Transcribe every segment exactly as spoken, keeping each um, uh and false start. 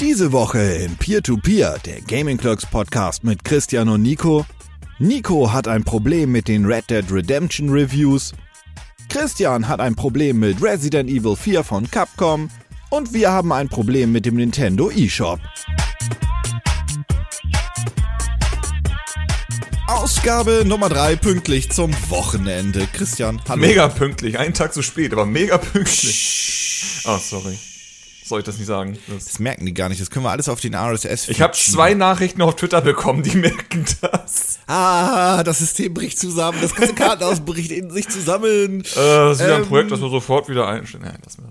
Diese Woche im Peer-to-Peer, der Gaming Clerks Podcast mit Christian und Nico. Nico hat ein Problem mit den Red Dead Redemption Reviews. Christian hat ein Problem mit Resident Evil vier von Capcom. Und wir haben ein Problem mit dem Nintendo eShop. Ausgabe Nummer drei, pünktlich zum Wochenende. Christian, hallo. Mega pünktlich, einen Tag zu spät, aber mega pünktlich. Ah, oh, sorry. Soll ich das nicht sagen? Das, das merken die gar nicht, das können wir alles auf den R S S. Ich habe zwei Nachrichten auf Twitter bekommen, die merken das. Ah, das System bricht zusammen, das ganze Kartenhaus bricht in sich zusammen. Äh, das ist wieder ähm, ein Projekt, das wir sofort wieder einstellen. Nein, lassen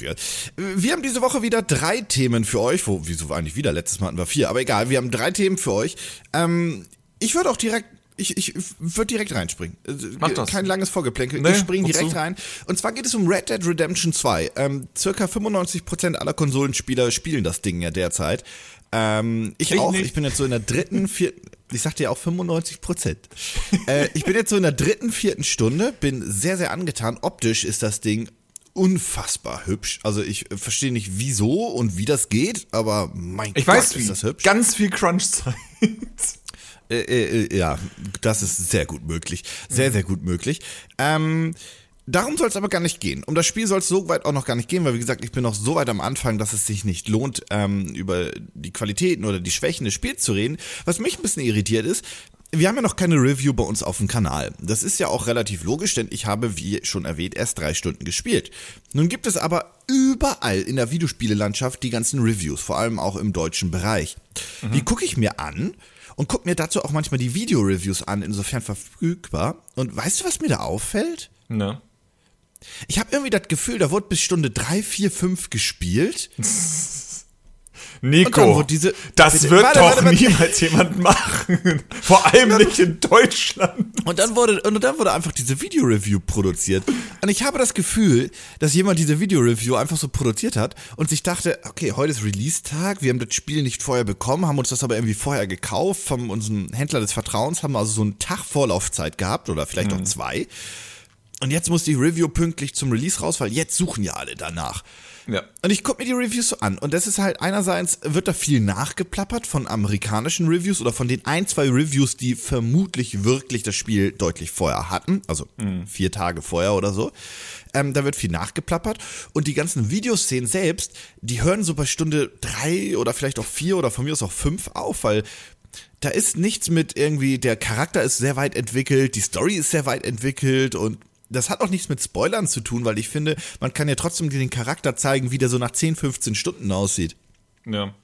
wir das. Wir haben diese Woche wieder drei Themen für euch. Wo, wieso eigentlich wieder? Letztes Mal hatten wir vier, aber egal, wir haben drei Themen für euch. Ähm, ich würde auch direkt... Ich, ich würde direkt reinspringen. Mach das. Kein langes Vorgeplänkel. Nee, ich springe direkt rein. Und zwar geht es um Red Dead Redemption zwei. Ähm, circa fünfundneunzig Prozent aller Konsolenspieler spielen das Ding ja derzeit. Ähm, ich, ich auch. Nicht. Ich bin jetzt so in der dritten, vierten... Ich sagte ja auch fünfundneunzig Prozent. äh, ich bin jetzt so in der dritten, vierten Stunde. Bin sehr, sehr angetan. Optisch ist das Ding unfassbar hübsch. Also ich verstehe nicht, wieso und wie das geht. Aber mein ich Gott, weiß, ist das hübsch. Ganz viel Crunch-Zeit. Äh, äh, ja, das ist sehr gut möglich. Sehr, sehr gut möglich. Ähm, darum soll es aber gar nicht gehen. Um das Spiel soll es so weit auch noch gar nicht gehen, weil wie gesagt, ich bin noch so weit am Anfang, dass es sich nicht lohnt, ähm, über die Qualitäten oder die Schwächen des Spiels zu reden. Was mich ein bisschen irritiert ist, wir haben ja noch keine Review bei uns auf dem Kanal. Das ist ja auch relativ logisch, denn ich habe, wie schon erwähnt, erst drei Stunden gespielt. Nun gibt es aber überall in der Videospielelandschaft die ganzen Reviews, vor allem auch im deutschen Bereich. Mhm. Die gucke ich mir an. Und guck mir dazu auch manchmal die Video-Reviews an, insofern verfügbar. Und weißt du, was mir da auffällt? Ne. Ich habe irgendwie das Gefühl, da wurde bis Stunde drei, vier, fünf gespielt. Nico, diese, das bitte, wird warte, doch warte, warte, niemals jemand machen. Vor allem nicht in Deutschland. Und dann wurde, und dann wurde einfach diese Video-Review produziert. Und ich habe das Gefühl, dass jemand diese Video-Review einfach so produziert hat und sich dachte, okay, heute ist Release-Tag, wir haben das Spiel nicht vorher bekommen, haben uns das aber irgendwie vorher gekauft von unserem Händler des Vertrauens, haben also so einen Tag Vorlaufzeit gehabt oder vielleicht mhm. auch zwei. Und jetzt muss die Review pünktlich zum Release raus, weil jetzt suchen ja alle danach. Ja. Und ich gucke mir die Reviews so an. Und das ist halt, einerseits wird da viel nachgeplappert von amerikanischen Reviews oder von den ein, zwei Reviews, die vermutlich wirklich das Spiel deutlich vorher hatten. Also mhm. vier Tage vorher oder so. Ähm, da wird viel nachgeplappert. Und die ganzen Videoszenen selbst, die hören so bei Stunde drei oder vielleicht auch vier oder von mir aus auch fünf auf, weil... Da ist nichts mit irgendwie, der Charakter ist sehr weit entwickelt, die Story ist sehr weit entwickelt und das hat auch nichts mit Spoilern zu tun, weil ich finde, man kann ja trotzdem den Charakter zeigen, wie der so nach zehn, fünfzehn Stunden aussieht. Ja.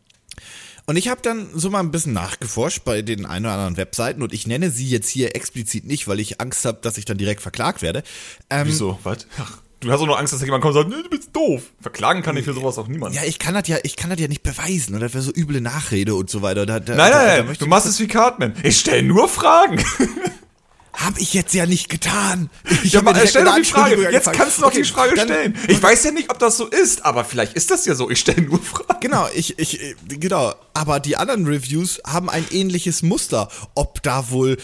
Und ich habe dann so mal ein bisschen nachgeforscht bei den ein oder anderen Webseiten und ich nenne sie jetzt hier explizit nicht, weil ich Angst habe, dass ich dann direkt verklagt werde. Ähm, Wieso? Was? Ach. Du hast auch nur Angst, dass jemand kommt und sagt, nee, du bist doof. Verklagen kann ich für sowas auch niemanden. Ja, ich kann das ja, ich kann das ja nicht beweisen. Und das wäre so üble Nachrede und so weiter. Da, da, nein, da, nein, da, da du machst es wie Cartman. Ich stelle nur Fragen. Hab ich jetzt ja nicht getan. Ich ja, mal, stell doch die Frage. Jetzt kannst du noch okay, die Frage stellen. Ich weiß ja nicht, ob das so ist, aber vielleicht ist das ja so. Ich stelle nur Fragen. Genau, ich, ich, genau. Aber die anderen Reviews haben ein ähnliches Muster. Ob da wohl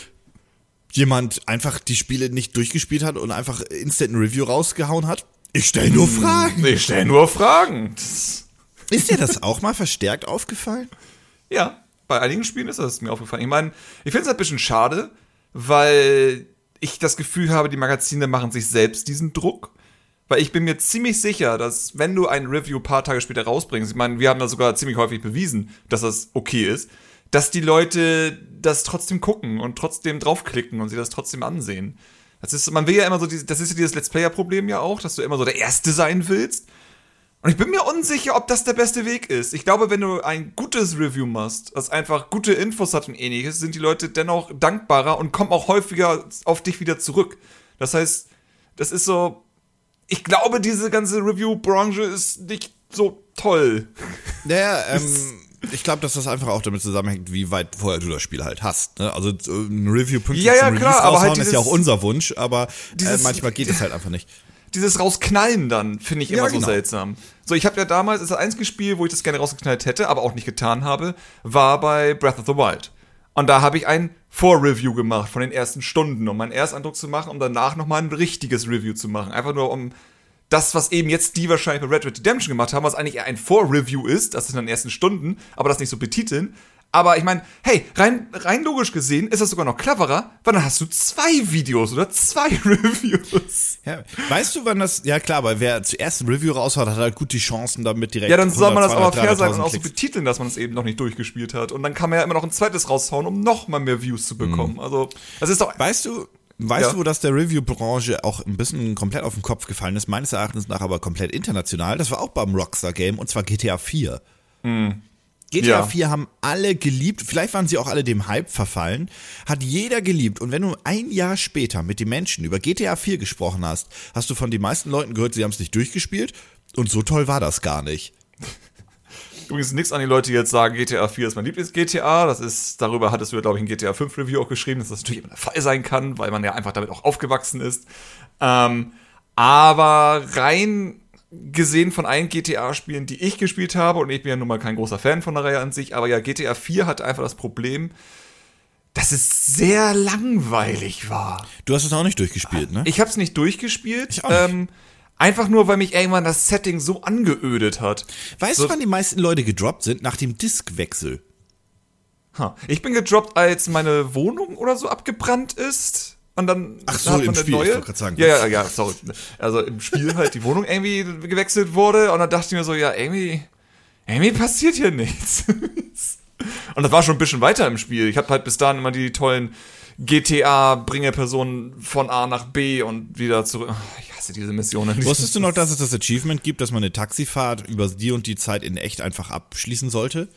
jemand einfach die Spiele nicht durchgespielt hat und einfach instant ein Review rausgehauen hat? Ich stelle nur Fragen. Ich stelle nur Fragen. Ist dir das auch mal verstärkt aufgefallen? Ja, bei einigen Spielen ist das mir aufgefallen. Ich meine, ich finde es ein bisschen schade, weil ich das Gefühl habe, die Magazine machen sich selbst diesen Druck. Weil ich bin mir ziemlich sicher, dass wenn du ein Review ein paar Tage später rausbringst, ich meine, wir haben das sogar ziemlich häufig bewiesen, dass das okay ist, dass die Leute das trotzdem gucken und trotzdem draufklicken und sie das trotzdem ansehen. Das ist, man will ja immer so, das ist ja dieses Let's-Player-Problem ja auch, dass du immer so der Erste sein willst. Und ich bin mir unsicher, ob das der beste Weg ist. Ich glaube, wenn du ein gutes Review machst, das einfach gute Infos hat und ähnliches, sind die Leute dennoch dankbarer und kommen auch häufiger auf dich wieder zurück. Das heißt, das ist so... Ich glaube, diese ganze Review-Branche ist nicht so toll. Naja, ähm... Ich glaube, dass das einfach auch damit zusammenhängt, wie weit vorher du das Spiel halt hast. Ne? Also ein Review pünktlich ja, ja, zum Release klar, raushauen aber halt dieses, ist ja auch unser Wunsch, aber dieses, äh, manchmal geht es halt einfach nicht. Dieses Rausknallen dann finde ich ja, immer genau. so seltsam. So, ich habe ja damals, das einzige Spiel, wo ich das gerne rausgeknallt hätte, aber auch nicht getan habe, war bei Breath of the Wild. Und da habe ich ein Vor-Review gemacht von den ersten Stunden, um meinen Ersteindruck zu machen, um danach nochmal ein richtiges Review zu machen. Einfach nur, um das, was eben jetzt die wahrscheinlich bei Red Dead Redemption gemacht haben, was eigentlich eher ein Vor-Review ist, das sind dann ersten Stunden, aber das nicht so betiteln. Aber ich meine, hey, rein, rein logisch gesehen ist das sogar noch cleverer, weil dann hast du zwei Videos oder zwei Reviews. Ja, weißt du, wann das... Ja klar, weil wer zuerst ein Review raushaut, hat halt gut die Chancen, damit direkt... Ja, dann soll man das aber fair sein und auch so betiteln, dass man es eben noch nicht durchgespielt hat. Und dann kann man ja immer noch ein zweites raushauen, um noch mal mehr Views zu bekommen. Mhm. Also, das ist doch... Weißt du... Weißt ja. du, dass der Review-Branche auch ein bisschen komplett auf den Kopf gefallen ist, meines Erachtens nach aber komplett international? Das war auch beim Rockstar-Game, und zwar G T A vier. Mhm. G T A vier haben alle geliebt, vielleicht waren sie auch alle dem Hype verfallen, hat jeder geliebt. Und wenn du ein Jahr später mit den Menschen über G T A vier gesprochen hast, hast du von den meisten Leuten gehört, sie haben es nicht durchgespielt und so toll war das gar nicht. Übrigens nichts an die Leute, die jetzt sagen, G T A vier ist mein Lieblings-G T A. Das ist, darüber hattest du, glaube ich, ein G T A fünf Review auch geschrieben, dass das natürlich immer der Fall sein kann, weil man ja einfach damit auch aufgewachsen ist. Ähm, aber rein gesehen von allen G T A-Spielen, die ich gespielt habe, und ich bin ja nun mal kein großer Fan von der Reihe an sich, aber ja, G T A vier hat einfach das Problem, dass es sehr langweilig war. Du hast es auch nicht durchgespielt, ne? Ich habe es nicht durchgespielt. Ich auch nicht. Ähm, Einfach nur, weil mich irgendwann das Setting so angeödet hat. Weißt du, so, wann die meisten Leute gedroppt sind? Nach dem Diskwechsel. Ha. Ich bin gedroppt, als meine Wohnung oder so abgebrannt ist. Und dann Ach so, hat man im Spiel, neue. Ich wollte gerade sagen. Ja, ja, ja, sorry. Also im Spiel halt die Wohnung irgendwie gewechselt wurde. Und dann dachte ich mir so, ja, irgendwie, irgendwie passiert hier nichts. Und das war schon ein bisschen weiter im Spiel. Ich habe halt bis dahin immer die tollen G T A-Bringe-Personen von A nach B und wieder zurück. Ich hasse diese Missionen. Wusstest du noch, dass es das Achievement gibt, dass man eine Taxifahrt über die und die Zeit in echt einfach abschließen sollte?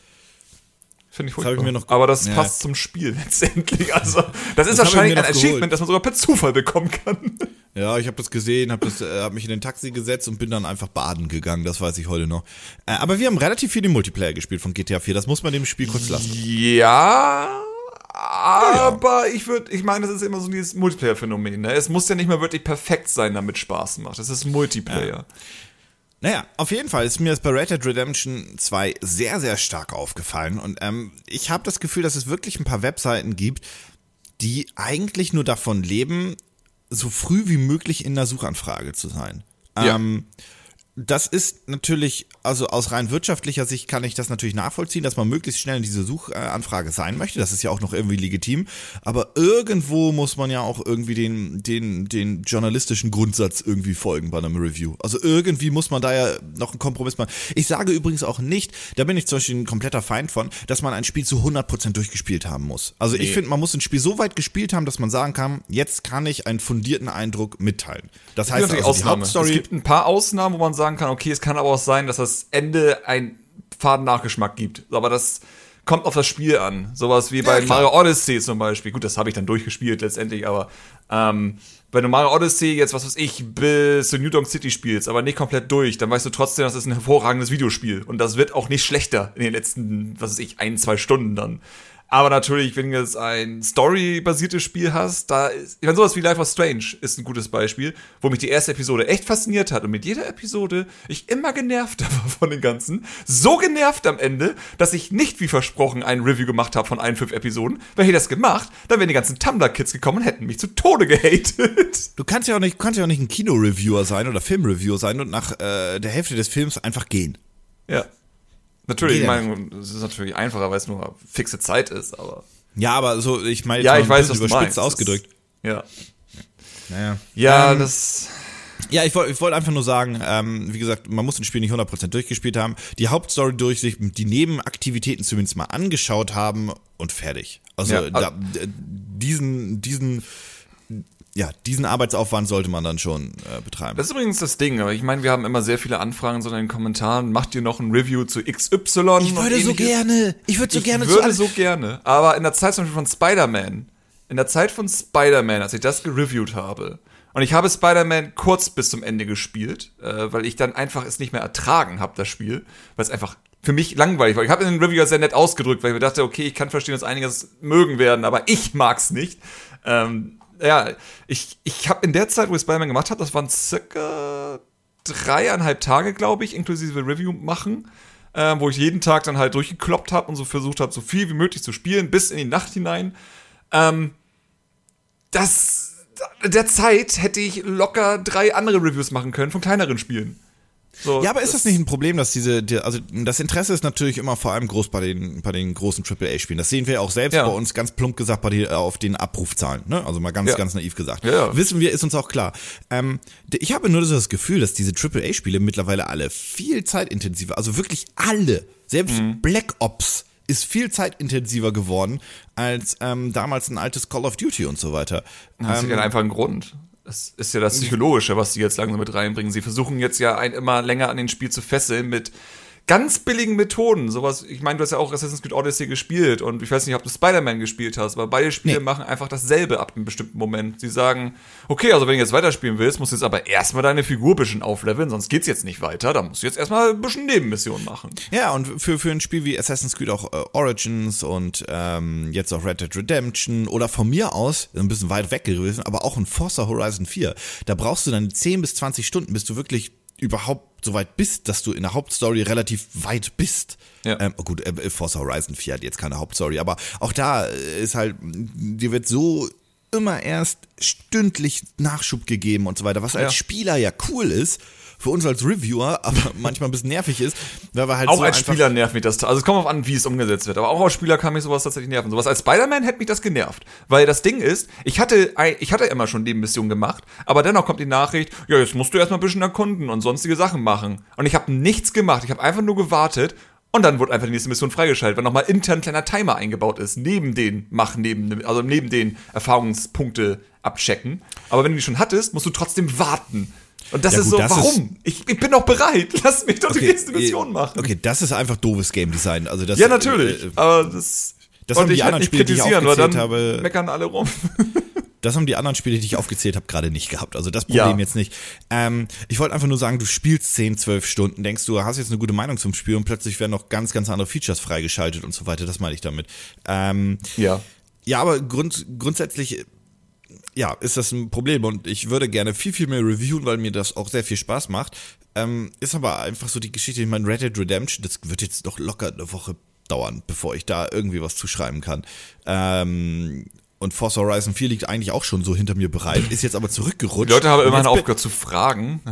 Finde ich furchtbar. Mir noch ge- Aber das ja. passt zum Spiel letztendlich. Also, das ist das wahrscheinlich ein Achievement, geholt. das man sogar per Zufall bekommen kann. Ja, ich habe das gesehen, habe äh, hab mich in den Taxi gesetzt und bin dann einfach baden gegangen. Das weiß ich heute noch. Äh, aber wir haben relativ viel den Multiplayer gespielt von G T A vier. Das muss man dem Spiel kurz lassen. Ja... Aber ja, ja. ich würde, ich meine, das ist immer so dieses Multiplayer-Phänomen. Ne? Es muss ja nicht mehr wirklich perfekt sein, damit Spaß macht. Es ist Multiplayer. Ja. Naja, auf jeden Fall ist mir das bei Red Dead Redemption zwei sehr, sehr stark aufgefallen. Und ähm, ich habe das Gefühl, dass es wirklich ein paar Webseiten gibt, die eigentlich nur davon leben, so früh wie möglich in der Suchanfrage zu sein. Ja. Ähm, Das ist natürlich, also aus rein wirtschaftlicher Sicht kann ich das natürlich nachvollziehen, dass man möglichst schnell in diese Suchanfrage sein möchte. Das ist ja auch noch irgendwie legitim. Aber irgendwo muss man ja auch irgendwie den, den, den journalistischen Grundsatz irgendwie folgen bei einem Review. Also irgendwie muss man da ja noch einen Kompromiss machen. Ich sage übrigens auch nicht, da bin ich zum Beispiel ein kompletter Feind von, dass man ein Spiel zu hundert Prozent durchgespielt haben muss. Also nee. ich finde, man muss ein Spiel so weit gespielt haben, dass man sagen kann, jetzt kann ich einen fundierten Eindruck mitteilen. Das heißt, also die Hauptstory. Es gibt ein paar Ausnahmen, wo man sagt, kann, okay, es kann aber auch sein, dass das Ende einen faden Nachgeschmack gibt. Aber das kommt auf das Spiel an. Sowas wie bei ja, Mario Odyssey zum Beispiel. Gut, das habe ich dann durchgespielt letztendlich, aber ähm, wenn du Mario Odyssey jetzt, was weiß ich, bis zu New Donk City spielst, aber nicht komplett durch, dann weißt du trotzdem, das ist ein hervorragendes Videospiel. Und das wird auch nicht schlechter in den letzten, was weiß ich, ein, zwei Stunden dann. Aber natürlich, wenn du jetzt ein storybasiertes Spiel hast, da ist, ich meine, sowas wie Life is Strange ist ein gutes Beispiel, wo mich die erste Episode echt fasziniert hat und mit jeder Episode ich immer genervter war von den Ganzen. So genervt am Ende, dass ich nicht wie versprochen ein Review gemacht habe von allen fünf Episoden. Wenn ich das gemacht, dann wären die ganzen Tumblr-Kids gekommen und hätten mich zu Tode gehatet. Du kannst ja auch nicht, kannst ja auch nicht ein Kino-Reviewer sein oder Film-Reviewer sein und nach äh, der Hälfte des Films einfach gehen. Ja. Natürlich, ich meine, es ist natürlich einfacher, weil es nur fixe Zeit ist, aber... Ja, aber so, ich meine, ja, ich weiß, überspitzt ausgedrückt. Das, ja. Naja. Ja, ähm, das... Ja, ich wollte ich wollt einfach nur sagen, ähm, wie gesagt, man muss ein Spiel nicht hundert Prozent durchgespielt haben, die Hauptstory durch sich, die Nebenaktivitäten zumindest mal angeschaut haben und fertig. Also, ja, also da, diesen, diesen... Ja, diesen Arbeitsaufwand sollte man dann schon äh, betreiben. Das ist übrigens das Ding, aber ich meine, wir haben immer sehr viele Anfragen so in den Kommentaren, macht ihr noch ein Review zu X Y? Ich würde so gerne, ich würde so gerne zu Ich würde so gerne, aber in der Zeit zum Beispiel von Spider-Man, in der Zeit von Spider-Man, als ich das gereviewt habe, und ich habe Spider-Man kurz bis zum Ende gespielt, äh, weil ich dann einfach es nicht mehr ertragen habe, das Spiel, weil es einfach für mich langweilig war. Ich habe in den Review sehr nett ausgedrückt, weil ich mir dachte, okay, ich kann verstehen, dass einige es mögen werden, aber ich mag's nicht. Ähm, Ja, ich, ich habe in der Zeit, wo ich Spider-Man gemacht habe, das waren circa dreieinhalb Tage, glaube ich, inklusive Review machen, äh, wo ich jeden Tag dann halt durchgekloppt habe und so versucht habe, so viel wie möglich zu spielen, bis in die Nacht hinein. Ähm, das der Zeit hätte ich locker drei andere Reviews machen können von kleineren Spielen. So, ja, aber ist das, das nicht ein Problem, dass diese, die, also das Interesse ist natürlich immer vor allem groß bei den, bei den großen Triple A Spielen. Das sehen wir ja auch selbst ja. bei uns, ganz plump gesagt, bei die, auf den Abrufzahlen, ne? Also mal ganz, ja. ganz naiv gesagt. Ja, ja. Wissen wir, ist uns auch klar. Ähm, ich habe nur das Gefühl, dass diese Triple A Spiele mittlerweile alle viel zeitintensiver, also wirklich alle, selbst mhm. Black Ops ist viel zeitintensiver geworden als ähm, damals ein altes Call of Duty und so weiter. Das ähm, ist ja einfach ein Grund. Das ist ja das Psychologische, was sie jetzt langsam mit reinbringen. Sie versuchen jetzt ja einen immer länger an den Spiel zu fesseln mit ganz billigen Methoden. Sowas, ich meine, du hast ja auch Assassin's Creed Odyssey gespielt und ich weiß nicht, ob du Spider-Man gespielt hast, aber beide Spiele nee. machen einfach dasselbe ab einem bestimmten Moment. Sie sagen, okay, also wenn du jetzt weiterspielen willst, musst du jetzt aber erstmal deine Figur ein bisschen aufleveln, sonst geht's jetzt nicht weiter, da musst du jetzt erstmal ein bisschen Nebenmissionen machen. Ja, und für, für ein Spiel wie Assassin's Creed auch äh, Origins und ähm, jetzt auch Red Dead Redemption oder von mir aus, ein bisschen weit weg gewesen, aber auch ein Forza Horizon vier, da brauchst du dann zehn bis zwanzig Stunden, bis du wirklich überhaupt so weit bist, dass du in der Hauptstory relativ weit bist. Ja. Ähm, gut, äh, Forza Horizon vier hat jetzt keine Hauptstory, aber auch da ist halt, dir wird so immer erst stündlich Nachschub gegeben und so weiter, was ja. als Spieler ja cool ist, für uns als Reviewer, aber manchmal ein bisschen nervig ist, weil wir halt auch so als Spieler nervt mich das. Also es kommt auf an, wie es umgesetzt wird, aber auch als Spieler kann mich sowas tatsächlich nerven. Sowas als Spider-Man hätte mich das genervt, weil das Ding ist, ich hatte ich hatte immer schon Nebenmissionen gemacht, aber dennoch kommt die Nachricht, ja, jetzt musst du erstmal ein bisschen erkunden und sonstige Sachen machen. Und ich habe nichts gemacht, ich habe einfach nur gewartet und dann wurde einfach die nächste Mission freigeschaltet, weil nochmal intern ein kleiner Timer eingebaut ist, neben den mach neben also neben den Erfahrungspunkte abchecken, aber wenn du die schon hattest, musst du trotzdem warten. Und das ja, ist gut, so, das warum? Ist ich, ich bin doch bereit, lass mich doch okay, die nächste Mission machen. Okay, das ist einfach doofes Game Design. Also das, ja, natürlich, äh, äh, aber das, das haben die ich anderen halt Spiele, die ich aufgezählt habe, meckern alle rum. Das haben die anderen Spiele, die ich aufgezählt habe, gerade nicht gehabt. Also das Problem ja. jetzt nicht. Ähm, ich wollte einfach nur sagen, du spielst zehn, zwölf Stunden, denkst du, hast jetzt eine gute Meinung zum Spiel und plötzlich werden noch ganz, ganz andere Features freigeschaltet und so weiter. Das meine ich damit. Ähm, ja. Ja, aber grund, grundsätzlich... Ja, ist das ein Problem und ich würde gerne viel, viel mehr reviewen, weil mir das auch sehr viel Spaß macht. Ähm, ist aber einfach so die Geschichte, ich meine, Red Dead Redemption, das wird jetzt noch locker eine Woche dauern, bevor ich da irgendwie was zuschreiben kann. Ähm, und Forza Horizon vier liegt eigentlich auch schon so hinter mir bereit, ist jetzt aber zurückgerutscht. Die Leute haben immerhin aufgehört zu fragen.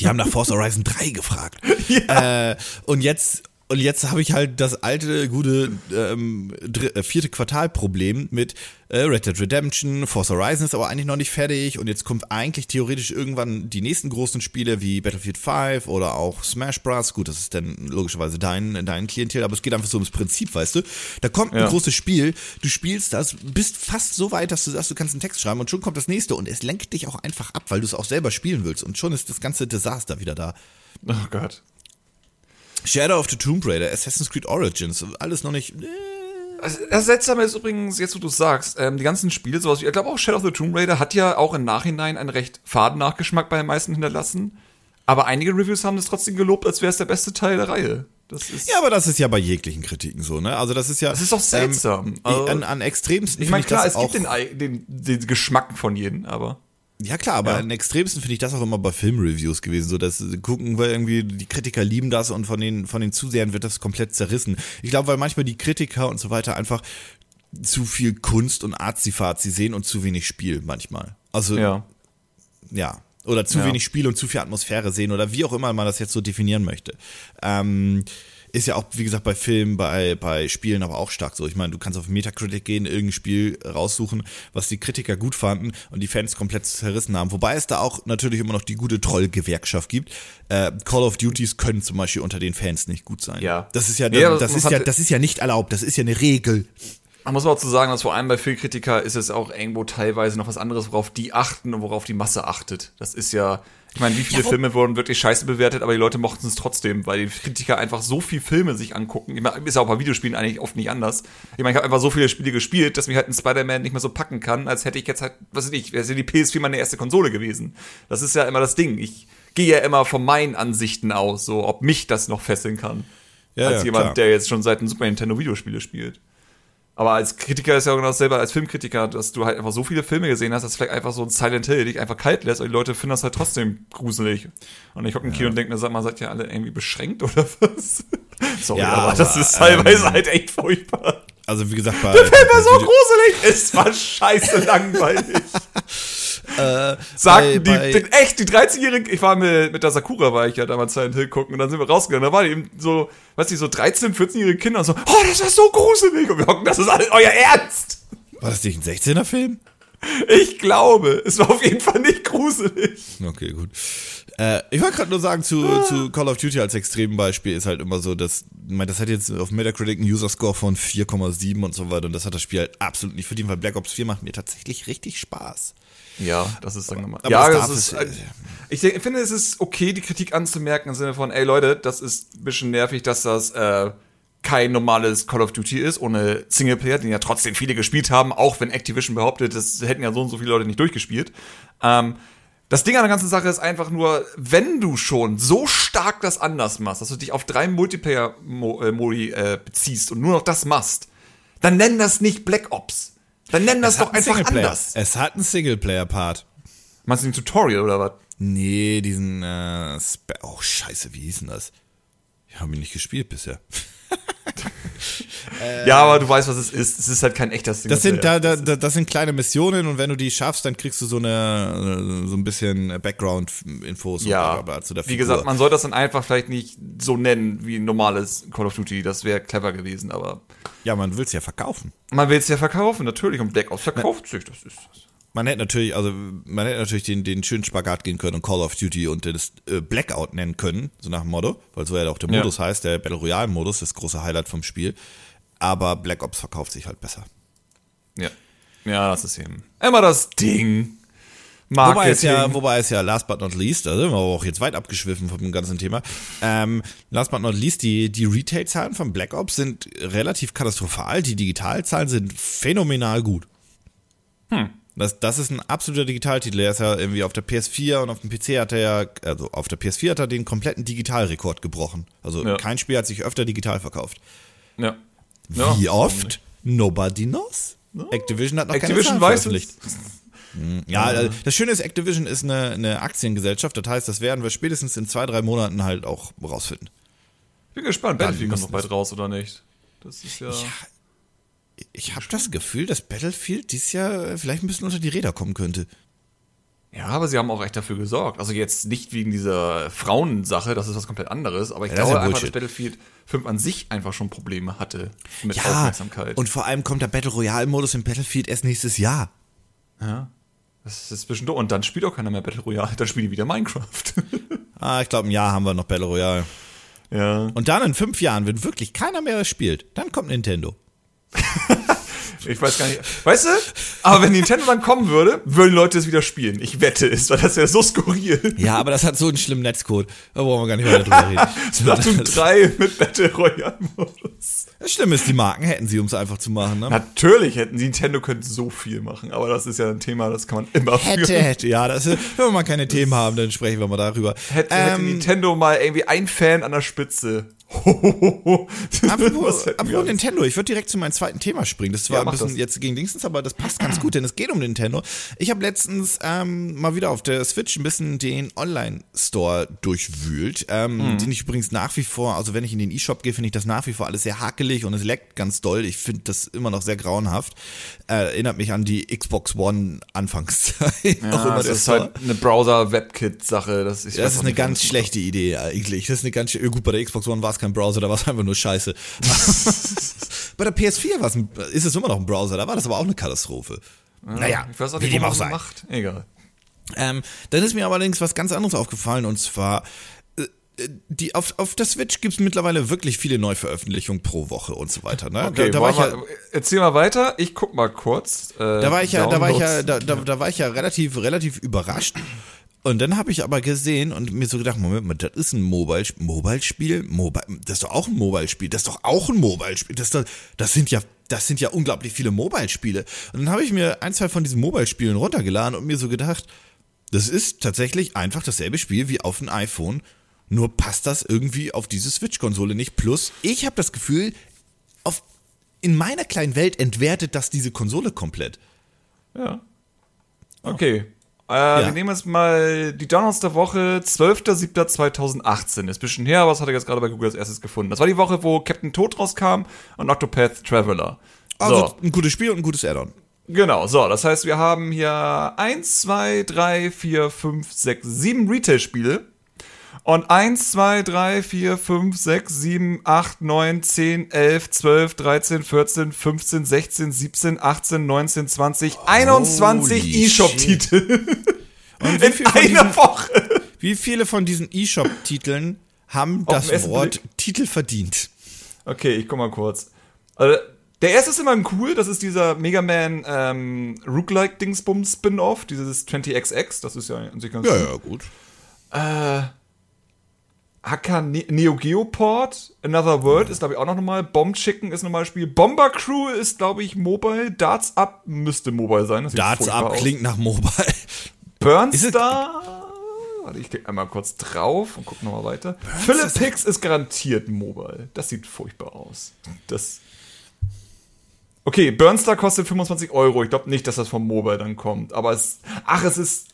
Die haben nach Forza Horizon drei gefragt. Ja. Äh, und jetzt... Und jetzt habe ich halt das alte, gute ähm, dr- vierte Quartalproblem mit äh, Red Dead Redemption, Forza Horizon ist aber eigentlich noch nicht fertig und jetzt kommt eigentlich theoretisch irgendwann die nächsten großen Spiele wie Battlefield fünf oder auch Smash Bros. Gut, das ist dann logischerweise dein, dein Klientel, aber es geht einfach so ums Prinzip, weißt du? Da kommt ein ja. großes Spiel, du spielst das, bist fast so weit, dass du sagst, du kannst einen Text schreiben und schon kommt das nächste und es lenkt dich auch einfach ab, weil du es auch selber spielen willst und schon ist das ganze Desaster wieder da. Oh Gott. Shadow of the Tomb Raider, Assassin's Creed Origins, alles noch nicht... Äh. Das Seltsame ist übrigens, jetzt wo du es sagst, ähm, die ganzen Spiele, sowas wie, ich glaube auch Shadow of the Tomb Raider hat ja auch im Nachhinein einen recht faden Nachgeschmack bei den meisten hinterlassen, aber einige Reviews haben das trotzdem gelobt, als wäre es der beste Teil der Reihe. Das ist ja, aber das ist ja bei jeglichen Kritiken so, ne? Also das ist ja... Das ist doch seltsam. Ähm, also, an, an extremsten... Ich meine, klar, es gibt den, den, den Geschmack von jedem, aber... Ja klar, aber am ja. extremsten finde ich das auch immer bei Filmreviews gewesen, so dass gucken wir irgendwie, die Kritiker lieben das und von den von den Zusehern wird das komplett zerrissen. Ich glaube, weil manchmal die Kritiker und so weiter einfach zu viel Kunst und Arzi-Fazi sehen und zu wenig Spiel manchmal. Also ja, ja. oder zu ja. wenig Spiel und zu viel Atmosphäre sehen oder wie auch immer man das jetzt so definieren möchte. Ähm, ist ja auch, wie gesagt, bei Filmen, bei, bei Spielen aber auch stark so. Ich meine, du kannst auf Metacritic gehen, irgendein Spiel raussuchen, was die Kritiker gut fanden und die Fans komplett zerrissen haben. Wobei es da auch natürlich immer noch die gute Trollgewerkschaft gibt. Äh, Call of Duties können zum Beispiel unter den Fans nicht gut sein. Ja. Das ist ja, das, ja, das, das ist ja, das ist ja nicht erlaubt. Das ist ja eine Regel. Man muss auch zu sagen, dass vor allem bei Filmkritikern ist es auch irgendwo teilweise noch was anderes, worauf die achten und worauf die Masse achtet. Das ist ja... Ich meine, wie viele ja, Filme wurden wirklich scheiße bewertet, aber die Leute mochten es trotzdem, weil die Kritiker einfach so viel Filme sich angucken. Ich meine, ist ja auch bei Videospielen eigentlich oft nicht anders. Ich meine, ich habe einfach so viele Spiele gespielt, dass mich halt ein Spider-Man nicht mehr so packen kann, als hätte ich jetzt halt, was weiß ich, als wäre die P S vier meine erste Konsole gewesen. Das ist ja immer das Ding. Ich gehe ja immer von meinen Ansichten aus, so ob mich das noch fesseln kann. Ja, als ja, jemand, klar. der jetzt schon seit einem Super Nintendo Videospiele spielt. Aber als Kritiker ist ja auch genau dasselbe, als Filmkritiker, dass du halt einfach so viele Filme gesehen hast, dass vielleicht einfach so ein Silent Hill dich einfach kalt lässt und die Leute finden das halt trotzdem gruselig. Und ich hocke im Kino ja. und denke mir, sag mal, seid ihr alle irgendwie beschränkt oder was? Sorry, ja, aber, aber das ist teilweise ähm, halt echt furchtbar. Also wie gesagt, bei... Der Film war so gruselig! Es war scheiße langweilig. äh, sagten bei, die, bei echt, die dreizehnjährigen, ich war mit, mit der Sakura, war ich ja damals Silent Hill gucken, und dann sind wir rausgegangen, da waren die eben so, weiß nicht, so dreizehn-, vierzehnjährige Kinder, und so, oh, das ist so gruselig, und wir hocken, das ist alles euer Ernst. War das nicht ein sechzehner-Film? Ich glaube, es war auf jeden Fall nicht gruselig. Okay, gut. Äh, ich wollte gerade nur sagen, zu, ah. zu Call of Duty als extremem Beispiel ist halt immer so, dass, ich meine, das hat jetzt auf Metacritic einen User-Score von vier Komma sieben und so weiter, und das hat das Spiel halt absolut nicht verdient, weil Black Ops vier macht mir tatsächlich richtig Spaß. Ja, das ist dann gemacht. Ja, das ist, ist, ich denke, finde, es ist okay, die Kritik anzumerken im Sinne von, ey Leute, das ist ein bisschen nervig, dass das äh, kein normales Call of Duty ist, ohne Singleplayer, den ja trotzdem viele gespielt haben, auch wenn Activision behauptet, das hätten ja so und so viele Leute nicht durchgespielt. Ähm, das Ding an der ganzen Sache ist einfach nur, wenn du schon so stark das anders machst, dass du dich auf drei Multiplayer-Modi äh, beziehst und nur noch das machst, dann nenn das nicht Black Ops. Dann nenn das doch einfach anders. Es hat einen Singleplayer-Part. Meinst du den Tutorial oder was? Nee, diesen, äh, Spe- oh, scheiße, wie hieß denn das? Ich habe ihn nicht gespielt bisher. äh, ja, aber du weißt, was es ist. Es ist halt kein echter Singleplayer. Das sind, da, da, da, das sind kleine Missionen, und wenn du die schaffst, dann kriegst du so eine so ein bisschen Background-Infos. Ja, zu der Figur. Wie gesagt, man soll das dann einfach vielleicht nicht so nennen wie ein normales Call of Duty. Das wäre clever gewesen, aber... Ja, man will es ja verkaufen. Man will es ja verkaufen, natürlich. Und Black Ops verkauft sich, das ist das. Man hätte natürlich, also man hätte natürlich den, den schönen Spagat gehen können und Call of Duty und das äh, Blackout nennen können, so nach dem Motto, weil so ja auch der Modus ja. heißt, der Battle Royale-Modus, das große Highlight vom Spiel. Aber Black Ops verkauft sich halt besser. Ja, ja, das ist eben immer das Ding. Marketing. Wobei es ja, wobei es ja last but not least, da sind wir auch jetzt weit abgeschwiffen vom ganzen Thema, ähm, last but not least, die, die Retail-Zahlen von Black Ops sind relativ katastrophal, die Digitalzahlen sind phänomenal gut. Hm. Das, das ist ein absoluter Digitaltitel. Er ist ja irgendwie auf der P S vier und auf dem P C hat er ja, also auf der P S vier hat er den kompletten Digitalrekord gebrochen. Also ja. kein Spiel hat sich öfter digital verkauft. Ja. Wie ja. oft? Nobody knows. No. Activision hat noch Activision keine Zahlen veröffentlicht. Ja, also das Schöne ist, Activision ist eine, eine Aktiengesellschaft. Das heißt, das werden wir spätestens in zwei, drei Monaten halt auch rausfinden. Bin gespannt, Battlefield kommt noch bald raus oder nicht. Das ist ja... ja. Ich habe das Gefühl, dass Battlefield dieses Jahr vielleicht ein bisschen unter die Räder kommen könnte. Ja, aber sie haben auch echt dafür gesorgt. Also jetzt nicht wegen dieser Frauensache, das ist was komplett anderes, aber ich ja, glaube ja einfach, dass Battlefield fünf an sich einfach schon Probleme hatte mit ja, Aufmerksamkeit. Und vor allem kommt der Battle Royale-Modus in Battlefield erst nächstes Jahr. Ja, das ist zwischendurch. Und dann spielt auch keiner mehr Battle Royale, dann spielt die wieder Minecraft. Ah, ich glaube, ein Jahr haben wir noch Battle Royale. Ja. Und dann in fünf Jahren, wenn wirklich keiner mehr spielt, dann kommt Nintendo. Ich weiß gar nicht. Weißt du? Aber wenn Nintendo dann kommen würde, würden Leute es wieder spielen. Ich wette es, weil das wäre so skurril. Ja, aber das hat so einen schlimmen Netzcode. Da brauchen wir gar nicht mehr drüber reden. Splatoon drei mit Battle Royale-Modus. Das Schlimme ist, die Marken hätten sie, um es einfach zu machen. Ne? Natürlich hätten sie. Nintendo könnte so viel machen, aber das ist ja ein Thema, das kann man immer hätte, führen. Hätte, ja. Das ist, wenn wir mal keine Themen haben, dann sprechen wir mal darüber. Hätte, ähm, hätte Nintendo mal irgendwie ein Fan an der Spitze. Apropos Nintendo, ich würde direkt zu meinem zweiten Thema springen. Das war ja, ein bisschen das. Jetzt gegen Dingsens, aber das passt ganz gut, denn es geht um Nintendo. Ich habe letztens ähm, mal wieder auf der Switch ein bisschen den Online-Store durchwühlt, ähm, mhm. den ich übrigens nach wie vor, also wenn ich in den eShop gehe, finde ich das nach wie vor alles sehr hakelig und es leckt ganz doll. Ich finde das immer noch sehr grauenhaft. Äh, erinnert mich an die Xbox One Anfangszeit. Ja, auch immer das ist Store. Halt eine Browser-Webkit-Sache. Das, ich das ist eine ganz schlechte drauf. Idee eigentlich. Das ist eine ganz Gut, bei der Xbox One war es kein Browser, da war es einfach nur scheiße. Bei der P S vier war's ein, ist es immer noch ein Browser, da war das aber auch eine Katastrophe. Ja, naja, ich weiß auch nicht, wie dem auch sei. Egal. Ähm, dann ist mir allerdings was ganz anderes aufgefallen, und zwar, äh, die, auf, auf der Switch gibt es mittlerweile wirklich viele Neuveröffentlichungen pro Woche und so weiter. Ne? Okay, da, da war ich ja, mal, erzähl mal weiter, ich guck mal kurz. Äh, da war ich ja, da war ich ja, da, da, da war ich ja relativ, relativ überrascht. Und dann habe ich aber gesehen und mir so gedacht, Moment mal, das ist ein Mobile-Spiel, Mobile-Spiel? Mobile, das ist doch auch ein Mobile-Spiel, das ist doch auch ein Mobile-Spiel, das, das, das sind ja, das sind ja unglaublich viele Mobile-Spiele. Und dann habe ich mir ein, zwei von diesen Mobile-Spielen runtergeladen und mir so gedacht, das ist tatsächlich einfach dasselbe Spiel wie auf dem iPhone, nur passt das irgendwie auf diese Switch-Konsole nicht. Plus, ich habe das Gefühl, auf, in meiner kleinen Welt entwertet das diese Konsole komplett. Ja. Okay. Äh, ja. Wir nehmen jetzt mal die Downloads der Woche, zwölfter siebter zweitausendachtzehn. Ist ein bisschen her, aber das hat er jetzt gerade bei Google als erstes gefunden. Das war die Woche, wo Captain Toad rauskam und Octopath Traveler. So. Also ein gutes Spiel und ein gutes Add-on. Genau, so, das heißt, wir haben hier eins, zwei, drei, vier, fünf, sechs, sieben Retail-Spiele. Und eins, zwei, drei, vier, fünf, sechs, sieben, acht, neun, zehn, elf, zwölf, dreizehn, vierzehn, fünfzehn, sechzehn, siebzehn, achtzehn, neunzehn, zwanzig, oh, einundzwanzig eShop-Titel. Und in einer Woche. Wie viele von diesen eShop-Titeln haben Auf das Wort Titel verdient? Okay, ich guck mal kurz. Also, der erste ist immer cool, das ist dieser Mega Man ähm, Roguelike-Dingsbums-Spin-Off, dieses zwanzig X X, das ist ja an sich ganz Ja, cool. ja, gut. Äh, H K Neo Geo Port, Another World mhm. ist, glaube ich, auch noch nochmal. Bomb Chicken ist nochmal Spiel. Bomber Crew ist, glaube ich, Mobile. Darts Up müsste Mobile sein. Das Darts Up aus. Klingt nach Mobile. Burnstar. Warte, ich klicke einmal kurz drauf und guck nochmal weiter. Philip Hicks ist garantiert Mobile. Das sieht furchtbar aus. Das. Okay, Burnstar kostet fünfundzwanzig Euro. Ich glaube nicht, dass das vom Mobile dann kommt. Aber es. Ach, es ist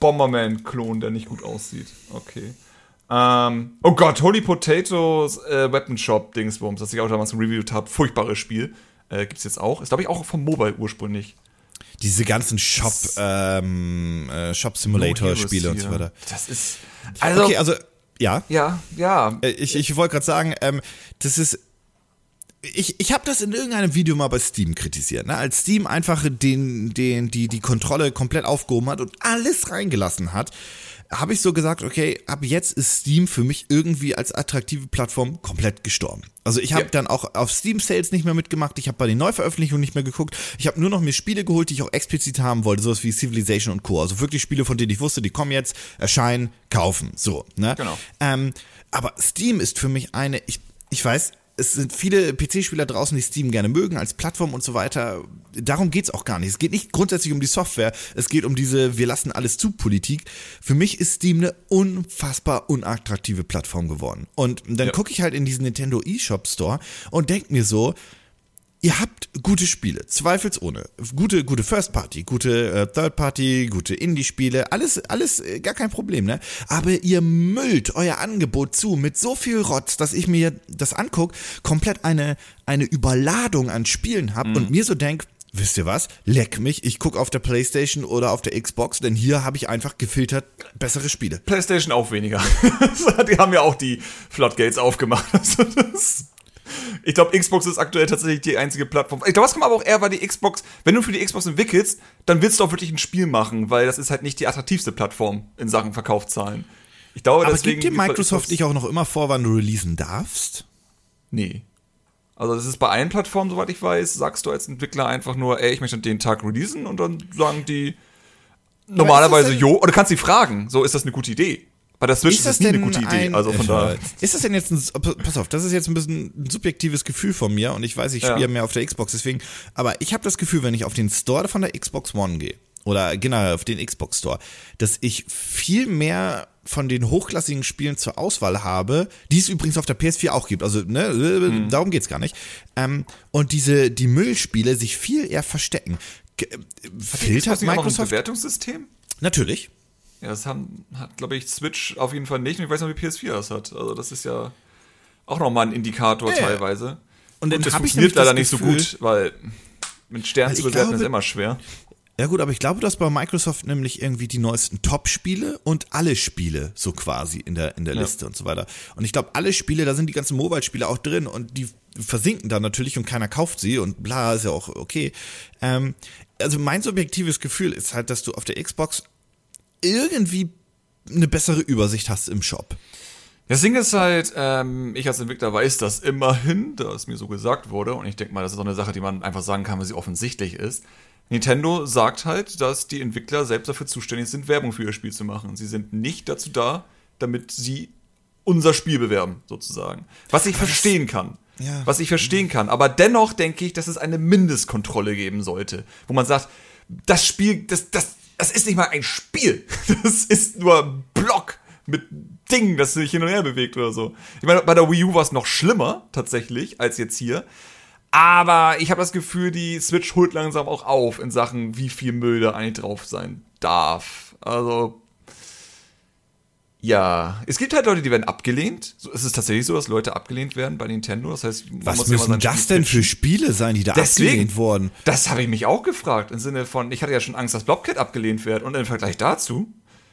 Bomberman-Klon, der nicht gut aussieht. Okay. Ähm, oh Gott, Holy Potatoes äh, Weapon Shop-Dingsbums, das ich auch damals im Review habe. Furchtbares Spiel. Äh, gibt's jetzt auch. Ist, glaube ich, auch vom Mobile ursprünglich. Diese ganzen Shop, ähm, äh, Shop-Simulator-Spiele und so weiter. Das ist. Also, okay, also, ja. Ja, ja. Ich, ich wollte gerade sagen, ähm, das ist. Ich, ich habe das in irgendeinem Video mal bei Steam kritisiert, ne? Als Steam einfach den, den, die, die Kontrolle komplett aufgehoben hat und alles reingelassen hat, habe ich so gesagt, okay, ab jetzt ist Steam für mich irgendwie als attraktive Plattform komplett gestorben. Also ich habe ja. dann auch auf Steam-Sales nicht mehr mitgemacht, ich habe bei den Neuveröffentlichungen nicht mehr geguckt, ich habe nur noch mir Spiele geholt, die ich auch explizit haben wollte, sowas wie Civilization und Co. Also wirklich Spiele, von denen ich wusste, die kommen jetzt, erscheinen, kaufen, so, ne? Genau. Ähm, aber Steam ist für mich eine, ich, ich weiß, es sind viele P C-Spieler draußen, die Steam gerne mögen, als Plattform und so weiter. Darum geht's auch gar nicht. Es geht nicht grundsätzlich um die Software. Es geht um diese Wir-lassen-alles-zu-Politik. Für mich ist Steam eine unfassbar unattraktive Plattform geworden. Und dann ja. gucke ich halt in diesen Nintendo eShop Store und denke mir so, ihr habt gute Spiele, zweifelsohne. Gute, gute First-Party, gute äh, Third-Party, gute Indie-Spiele, alles, alles äh, gar kein Problem, ne? Aber ihr müllt euer Angebot zu mit so viel Rotz, dass ich mir das anguck, komplett eine, eine Überladung an Spielen hab mhm. und mir so denk, wisst ihr was? Leck mich, ich guck auf der PlayStation oder auf der Xbox, denn hier habe ich einfach gefiltert bessere Spiele. PlayStation auch weniger. Die haben ja auch die Floodgates aufgemacht. Ich glaube, Xbox ist aktuell tatsächlich die einzige Plattform. Ich glaube, das kommt aber auch eher, weil die Xbox, wenn du für die Xbox entwickelst, dann willst du auch wirklich ein Spiel machen, weil das ist halt nicht die attraktivste Plattform in Sachen Verkaufszahlen. Ich glaube, aber deswegen gibt dir Microsoft nicht auch noch immer vor, wann du releasen darfst? Nee. Also das ist bei allen Plattformen, soweit ich weiß, sagst du als Entwickler einfach nur, ey, ich möchte den Tag releasen und dann sagen die normalerweise, jo, oder du kannst sie fragen, so ist das eine gute Idee. Bei der Switch ist das, ist das nie eine gute Idee. Ein, also von da. Ist das denn jetzt ein, pass auf, das ist jetzt ein bisschen ein subjektives Gefühl von mir und ich weiß, ich spiele ja. mehr auf der Xbox, deswegen, aber ich habe das Gefühl, wenn ich auf den Store von der Xbox One gehe oder generell auf den Xbox Store, dass ich viel mehr von den hochklassigen Spielen zur Auswahl habe, die es übrigens auf der P S vier auch gibt, also ne, mhm. darum geht's gar nicht, ähm, und diese, die Müllspiele sich viel eher verstecken. Filtert Microsoft? Ein Bewertungssystem? Natürlich. Ja, das haben, hat, glaube ich, Switch auf jeden Fall nicht. Und ich weiß noch, wie P S vier das hat. Also das ist ja auch nochmal ein Indikator ja, teilweise. Und gut, dann das funktioniert ich leider das Gefühl, nicht so gut, weil mit Sternen zu bewerten ist immer schwer. Ja gut, aber ich glaube, dass bei Microsoft nämlich irgendwie die neuesten Top-Spiele und alle Spiele so quasi in der, in der ja. Liste und so weiter. Und ich glaube, alle Spiele, da sind die ganzen Mobile-Spiele auch drin und die versinken da natürlich und keiner kauft sie und bla, ist ja auch okay. Ähm, also mein subjektives Gefühl ist halt, dass du auf der Xbox irgendwie eine bessere Übersicht hast im Shop. Das Ding ist halt, ähm, ich als Entwickler weiß das immerhin, da es mir so gesagt wurde, und ich denke mal, das ist auch eine Sache, die man einfach sagen kann, weil sie offensichtlich ist. Nintendo sagt halt, dass die Entwickler selbst dafür zuständig sind, Werbung für ihr Spiel zu machen. Sie sind nicht dazu da, damit sie unser Spiel bewerben, sozusagen. Was ich verstehen kann. Ja. Was ich verstehen kann. Aber dennoch denke ich, dass es eine Mindestkontrolle geben sollte, wo man sagt, das Spiel, das, das, Das ist nicht mal ein Spiel. Das ist nur ein Block mit Ding, das sich hin und her bewegt oder so. Ich meine, bei der Wii U war es noch schlimmer, tatsächlich, als jetzt hier. Aber ich habe das Gefühl, die Switch holt langsam auch auf in Sachen, wie viel Müll da eigentlich drauf sein darf. Also, Ja, es gibt halt Leute, die werden abgelehnt. So, es ist tatsächlich so, dass Leute abgelehnt werden bei Nintendo. Das heißt, man was muss müssen ja das Spiel denn für Spiele sein, die da deswegen abgelehnt wurden? Das habe ich mich auch gefragt. Im Sinne von, ich hatte ja schon Angst, dass Blobcat abgelehnt wird. Und im Vergleich dazu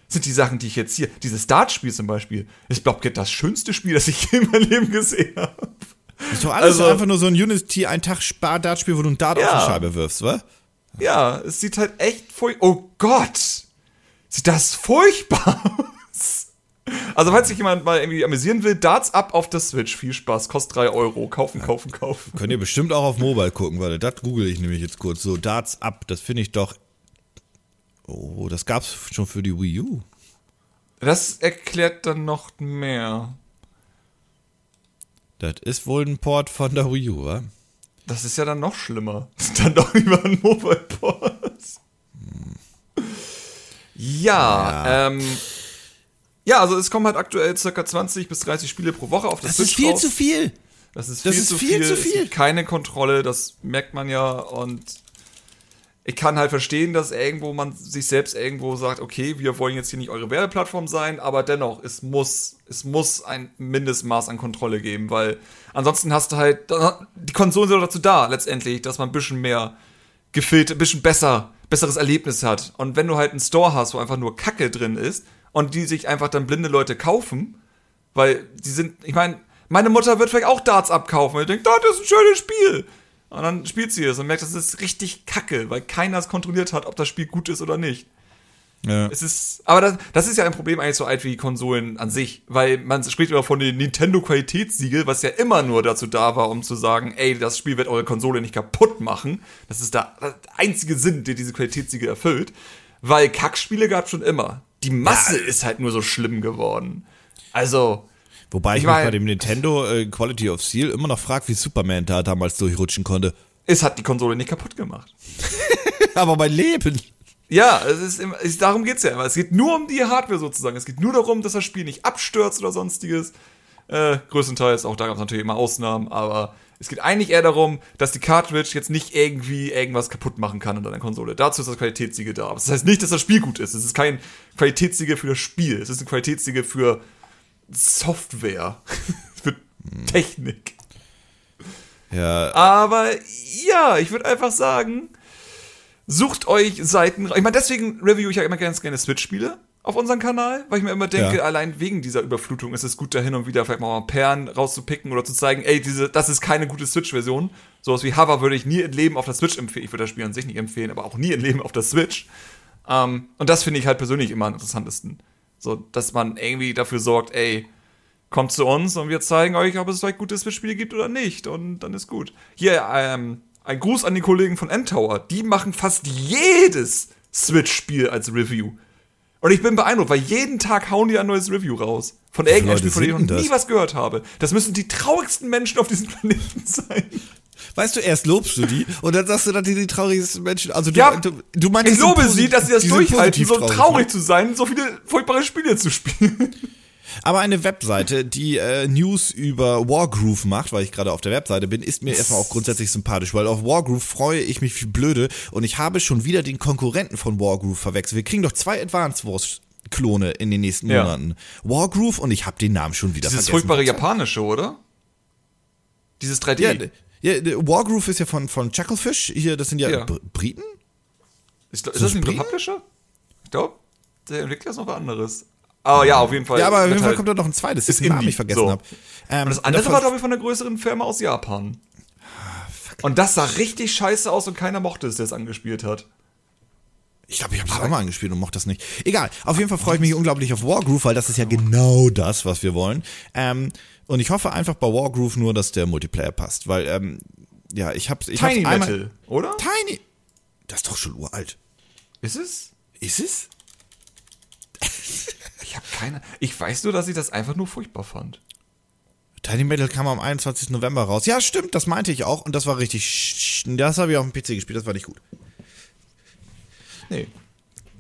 sind die Sachen, die ich jetzt hier, dieses Dart-Spiel zum Beispiel, ist Blobcat das schönste Spiel, das ich je in meinem Leben gesehen habe. Ist doch alles also, einfach nur so ein Unity, ein Tag Spar-Dart-Spiel, wo du einen Dart ja. auf die Scheibe wirfst, wa? Ja, es sieht halt echt furchtbar. Oh Gott! Sieht das furchtbar aus? Also, falls sich jemand mal irgendwie amüsieren will, Darts ab auf der Switch. Viel Spaß, kostet drei Euro. Kaufen, kaufen, kaufen. Könnt ihr bestimmt auch auf Mobile gucken, weil das google ich nämlich jetzt kurz. So, Darts ab, das finde ich doch. Oh, das gab's schon für die Wii U. Das erklärt dann noch mehr. Das ist wohl ein Port von der Wii U, wa? Das ist ja dann noch schlimmer. Dann doch lieber ein Mobile-Port. Hm. Ja, ja, ähm. Ja, also es kommen halt aktuell ca. zwanzig bis dreißig Spiele pro Woche auf das Switch raus. Das ist viel zu viel. Das ist viel, das ist zu, viel, viel zu viel. Es gibt keine Kontrolle, das merkt man ja. Und ich kann halt verstehen, dass irgendwo man sich selbst irgendwo sagt, okay, wir wollen jetzt hier nicht eure Werbeplattform sein, aber dennoch, es muss, es muss ein Mindestmaß an Kontrolle geben, weil ansonsten hast du halt, die Konsolen sind dazu da, letztendlich, dass man ein bisschen mehr gefiltert, ein bisschen besser, besseres Erlebnis hat. Und wenn du halt einen Store hast, wo einfach nur Kacke drin ist, und die sich einfach dann blinde Leute kaufen, weil die sind, ich meine, meine Mutter wird vielleicht auch Darts abkaufen, und denkt, oh, das ist ein schönes Spiel. Und dann spielt sie es und merkt, das ist richtig kacke, weil keiner es kontrolliert hat, ob das Spiel gut ist oder nicht. Ja. Es ist, aber das, das ist ja ein Problem eigentlich so alt wie die Konsolen an sich, weil man spricht immer von den Nintendo-Qualitätssiegel, was ja immer nur dazu da war, um zu sagen, ey, das Spiel wird eure Konsole nicht kaputt machen. Das ist der einzige Sinn, der diese Qualitätssiegel erfüllt, weil Kackspiele gab es schon immer. Die Masse ja. ist halt nur so schlimm geworden. Also. Wobei ich, ich mich mein, bei dem Nintendo äh, Quality of Steel immer noch frage, wie Superman da damals durchrutschen konnte. Es hat die Konsole nicht kaputt gemacht. Aber mein Leben. Ja, es ist, es, darum geht's ja immer. Es geht nur um die Hardware sozusagen. Es geht nur darum, dass das Spiel nicht abstürzt oder sonstiges. Äh, größtenteils, auch da gab es natürlich immer Ausnahmen, aber es geht eigentlich eher darum, dass die Cartridge jetzt nicht irgendwie irgendwas kaputt machen kann unter der Konsole. Dazu ist das Qualitätssiegel da. Aber das heißt nicht, dass das Spiel gut ist. Es ist kein Qualitätssiegel für das Spiel. Es ist ein Qualitätssiegel für Software. Für Technik. Ja. Aber ja, ich würde einfach sagen, sucht euch Seiten. Ich meine, deswegen review ich ja immer ganz gerne Switch-Spiele auf unserem Kanal, weil ich mir immer denke, ja. allein wegen dieser Überflutung ist es gut, da hin und wieder vielleicht mal Perlen rauszupicken oder zu zeigen, ey, diese, das ist keine gute Switch-Version. Sowas wie Hover würde ich nie im Leben auf der Switch empfehlen. Ich würde das Spiel an sich nicht empfehlen, aber auch nie im Leben auf der Switch. Um, und das finde ich halt persönlich immer am interessantesten. So, dass man irgendwie dafür sorgt, ey, kommt zu uns und wir zeigen euch, ob es vielleicht gute Switch-Spiele gibt oder nicht. Und dann ist gut. Hier, ähm, ein Gruß an die Kollegen von N-Tower. Die machen fast jedes Switch-Spiel als Review. Und ich bin beeindruckt, weil jeden Tag hauen die ein neues Review raus. Von irgendeinem Spiel, von dem ich noch nie was gehört habe. Das müssen die traurigsten Menschen auf diesem Planeten sein. Weißt du, erst lobst du die und dann sagst du, dass die die traurigsten Menschen... Also du, ja, du, du meinst, ich lobe sie, dass sie das durchhalten, so traurig, traurig zu sein, so viele furchtbare Spiele zu spielen. Aber eine Webseite, die äh, News über Wargroove macht, weil ich gerade auf der Webseite bin, ist mir erstmal auch grundsätzlich sympathisch, weil auf Wargroove freue ich mich wie blöde und ich habe schon wieder den Konkurrenten von Wargroove verwechselt. Wir kriegen doch zwei Advance Wars Klone in den nächsten ja. Monaten. Wargroove und ich habe den Namen schon wieder Dieses vergessen. Dieses furchtbare japanische, oder? Dieses drei D. Ja, ja, Wargroove ist ja von, von Chucklefish. Hier, das sind ja, ja. Briten? Ist, ist das nicht ein Publisher? Ich glaube, der Entwickler ist noch was anderes. Ah, oh, ja, auf jeden Fall. Ja, aber auf jeden Fall kommt da noch ein zweites, das ich den Namen nicht vergessen so. habe. Ähm, und das andere davon, war, glaube ich, von einer größeren Firma aus Japan. Fuck. Und das sah richtig scheiße aus und keiner mochte es, der es angespielt hat. Ich glaube, ich habe es auch mal angespielt und mochte das nicht. Egal, auf jeden Fall freue ich mich unglaublich auf Wargroove, weil das ist ja genau das, was wir wollen. Ähm, und ich hoffe einfach bei Wargroove nur, dass der Multiplayer passt, weil, ähm, ja, ich habe ich Tiny hab's Metal, oder? Tiny. Das ist doch schon uralt. Ist es? Ist es? Ich habe keine. Ich weiß nur, dass ich das einfach nur furchtbar fand. Tiny Metal kam am einundzwanzigsten November raus. Ja, stimmt, das meinte ich auch. Und das war richtig. Das habe ich auf dem P C gespielt, das war nicht gut. Nee.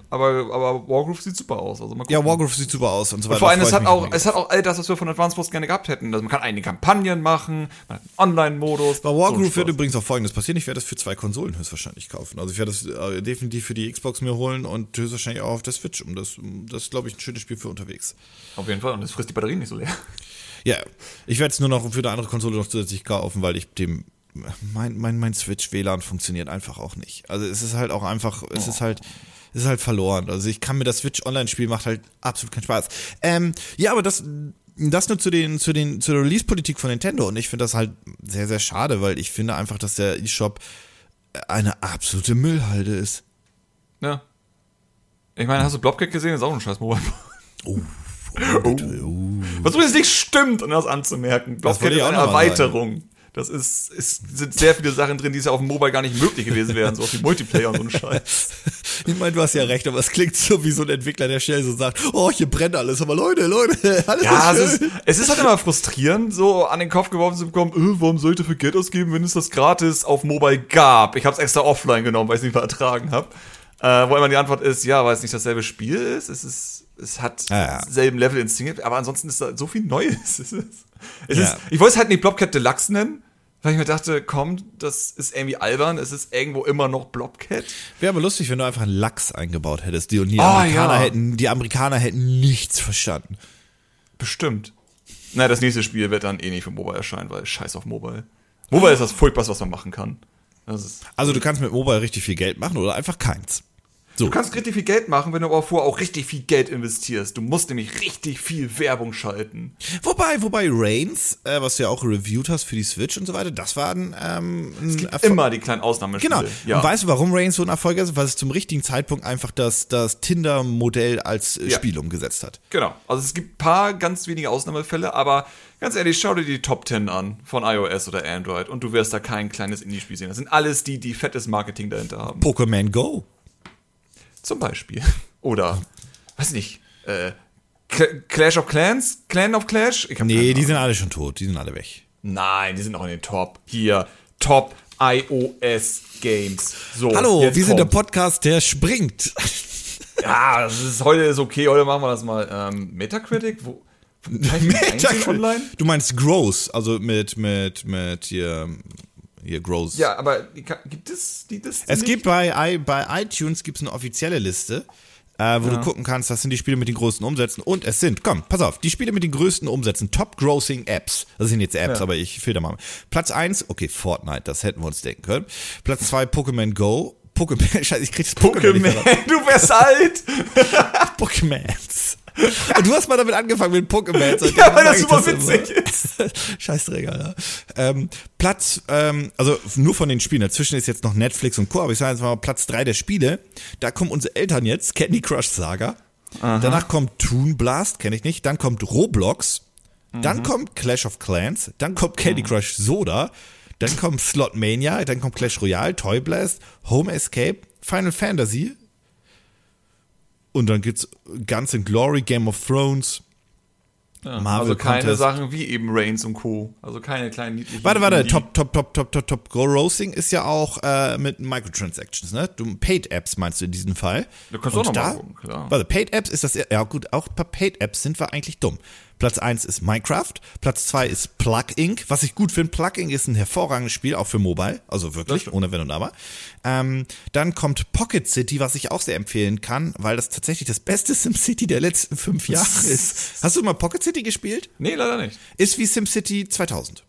Aber, aber Wargroove sieht super aus. Also ja, Wargroove sieht super aus und so weiter. Und vor allem, es hat, auch, es hat auch all das, was wir von Advanced Wars gerne gehabt hätten. Also man kann eigene Kampagnen machen, man hat einen Online-Modus. Bei Wargroove so wird übrigens auch Folgendes passieren. Ich werde das für zwei Konsolen höchstwahrscheinlich kaufen. Also ich werde das äh, definitiv für die Xbox mir holen und höchstwahrscheinlich auch auf der Switch. Und das, das ist, glaube ich, ein schönes Spiel für unterwegs. Auf jeden Fall. Und das frisst die Batterien nicht so leer. Ja, ich werde es nur noch für eine andere Konsole noch zusätzlich kaufen, weil ich dem... Mein, mein, mein Switch-W L A N funktioniert einfach auch nicht. Also es ist halt auch einfach... Es oh. ist halt... Das ist halt verloren. Also ich kann mir das Switch-Online-Spiel macht halt absolut keinen Spaß. Ähm, ja, aber das, das nur zu den, zu den, zur Release-Politik von Nintendo. Und ich finde das halt sehr, sehr schade, weil ich finde einfach, dass der eShop eine absolute Müllhalde ist. Ja. Ich meine, hast du Blobcat gesehen? Das ist auch ein scheiß Mobile. Oh. oh. oh. Was übrigens nicht stimmt, um das anzumerken. Blobcat ist eine Erweiterung. Sagen. Das ist, ist, sind sehr viele Sachen drin, die es ja auf dem Mobile gar nicht möglich gewesen wären, so auf die Multiplayer und so ein Scheiß. Ich meine, du hast ja recht, aber es klingt so wie so ein Entwickler, der schnell so sagt, oh, hier brennt alles, aber Leute, Leute, alles ja, ist schön. Es ist, es ist halt immer frustrierend, so an den Kopf geworfen zu bekommen, äh, warum sollte ich für Geld ausgeben, wenn es das gratis auf Mobile gab? Ich hab's extra offline genommen, weil ich es nicht mehr ertragen habe. Äh, wo immer die Antwort ist, ja, weil es nicht dasselbe Spiel ist, es ist... Es hat ah, ja. selben Level inszeniert, aber ansonsten ist da so viel Neues. Es ist, es ja. ist, ich wollte es halt nicht Blobcat Deluxe nennen, weil ich mir dachte, komm, das ist irgendwie albern, es ist irgendwo immer noch Blobcat. Wäre aber lustig, wenn du einfach einen Lachs eingebaut hättest, die, und die, oh, Amerikaner, ja. hätten, die Amerikaner hätten nichts verstanden. Bestimmt. Na, das nächste Spiel wird dann eh nicht für Mobile erscheinen, weil scheiß auf Mobile. Mobile ist das Furchtbarste, was man machen kann. Das ist also du kannst mit Mobile richtig viel Geld machen oder einfach keins. So. Du kannst richtig viel Geld machen, wenn du aber vorher auch richtig viel Geld investierst. Du musst nämlich richtig viel Werbung schalten. Wobei, wobei Reigns, äh, was du ja auch reviewt hast für die Switch und so weiter, das war ein, ähm, ein es gibt Erfolg. Immer die kleinen Ausnahmespiele. Genau. Ja. Und weißt du, warum Reigns so ein Erfolg ist? Weil es zum richtigen Zeitpunkt einfach das, das Tinder-Modell als äh, Spiel ja. umgesetzt hat. Genau. Also es gibt ein paar ganz wenige Ausnahmefälle, aber ganz ehrlich, schau dir die Top Ten an von iOS oder Android und du wirst da kein kleines Indie-Spiel sehen. Das sind alles die, die fettes Marketing dahinter haben. Pokémon Go. Zum Beispiel. Oder, weiß nicht, äh, Clash of Clans? Clan of Clash? Ich hab nee, die sind alle schon tot. Die sind alle weg. Nein, die sind auch in den Top. Hier, Top iOS Games. So, hallo, wir sind der Podcast, der springt. Ja, das ist, heute ist okay. Heute machen wir das mal. Ähm, Metacritic? Wo? Metacritic? Online? Du meinst Gross, also mit, mit, mit hier... Hier, Gross. Ja, aber gibt es die Liste? Es gibt bei, bei iTunes gibt's eine offizielle Liste, äh, wo ja. du gucken kannst, das sind die Spiele mit den größten Umsätzen. Und es sind, komm, pass auf, die Spiele mit den größten Umsätzen, Top-Grossing-Apps. Das sind jetzt Apps, ja. aber ich filter mal. Platz eins, okay, Fortnite, das hätten wir uns denken können. Platz zwei, Pokémon Go. Pokémon, scheiße, ich krieg das Pokémon. Pokémon, du wärst alt! Pokémons. Du hast mal damit angefangen mit Pokémon. Ja, weil das super witzig ist. Scheißträger, Alter. Ähm, Platz, ähm, also nur von den Spielen. Dazwischen ist jetzt noch Netflix und Co. Aber ich sage jetzt mal Platz drei der Spiele. Da kommen unsere Eltern jetzt. Candy Crush Saga. Aha. Danach kommt Toon Blast, kenne ich nicht. Dann kommt Roblox. Mhm. Dann kommt Clash of Clans. Dann kommt Candy mhm. Crush Soda. Dann kommt Slot Mania. Dann kommt Clash Royale, Toy Blast, Home Escape, Final Fantasy. Und dann gibt's Guns and Glory, Game of Thrones, ja, Marvel also keine Contest. Sachen wie eben Reigns und Co. Also keine kleinen niedlichen... Warte, warte, Top, Top, Top, Top, Top, Top. Grossing ist ja auch äh, mit Microtransactions, ne? Du, Paid Apps meinst du in diesem Fall. Du kannst und auch nochmal gucken, klar. Warte, Paid Apps ist das... Ja gut, auch bei Paid Apps sind wir eigentlich dumm. Platz eins ist Minecraft, Platz zwei ist Plug Incorporated. Was ich gut finde, Plug Incorporated ist ein hervorragendes Spiel, auch für Mobile. Also wirklich, ohne Wenn und Aber. Ähm, dann kommt Pocket City, was ich auch sehr empfehlen kann, weil das tatsächlich das beste SimCity der letzten fünf Jahre ist. Hast du mal Pocket City gespielt? Nee, leider nicht. Ist wie SimCity zweitausend.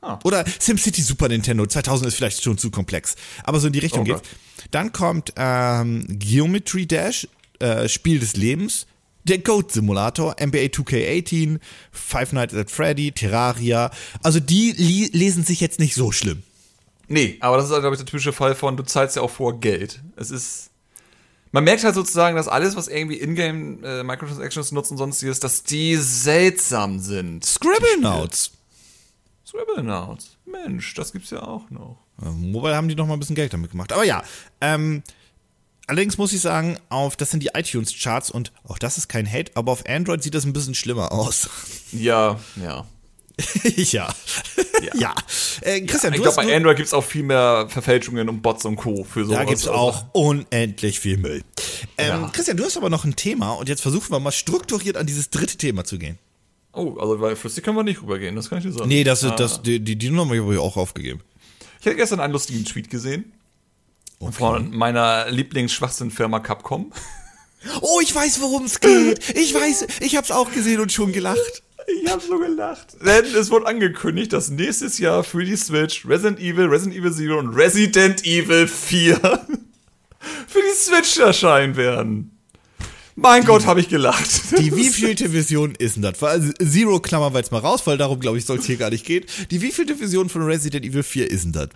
Ah. Oder SimCity Super Nintendo. zweitausend ist vielleicht schon zu komplex. Aber so in die Richtung oh, geht's. Gott. Dann kommt ähm, Geometry Dash, äh, Spiel des Lebens. Der Goat-Simulator, N B A two K eighteen, Five Nights at Freddy, Terraria. Also die li- lesen sich jetzt nicht so schlimm. Nee, aber das ist, glaube ich, der typische Fall von, du zahlst ja auch vor Geld. Es ist, man merkt halt sozusagen, dass alles, was irgendwie Ingame äh, Microtransactions nutzt und sonstiges, dass die seltsam sind. Scribblenauts. Scribblenauts. Mensch, das gibt's ja auch noch. Mobile haben die noch mal ein bisschen Geld damit gemacht. Aber ja, ähm... Allerdings muss ich sagen, auf das sind die iTunes-Charts und auch das ist kein Hate, aber auf Android sieht das ein bisschen schlimmer aus. Ja, ja. Ja. Ja. Ja. Äh, Christian, ja, ich glaube, bei Android gibt es auch viel mehr Verfälschungen und Bots und Co. für sowas. Da gibt es auch unendlich viel Müll. Ähm, ja. Christian, du hast aber noch ein Thema und jetzt versuchen wir mal strukturiert an dieses dritte Thema zu gehen. Oh, also bei Flüssig können wir nicht rübergehen, das kann ich dir sagen. Nee, das, ah. das, die, die, die Nummer habe ich auch aufgegeben. Ich hatte gestern einen lustigen Tweet gesehen. Okay. Von meiner Lieblingsschwachsinnfirma Capcom. Oh, ich weiß, worum es geht. Ich weiß, ich hab's auch gesehen und schon gelacht. Ich hab so gelacht. Denn es wurde angekündigt, dass nächstes Jahr für die Switch Resident Evil, Resident Evil Zero und Resident Evil vier für die Switch erscheinen werden. Mein die, Gott, hab ich gelacht. Die wievielte Version ist denn das? Also Zero klammern wir jetzt mal raus, weil darum, glaube ich, soll es hier gar nicht gehen. Die wievielte Version von Resident Evil vier ist denn das?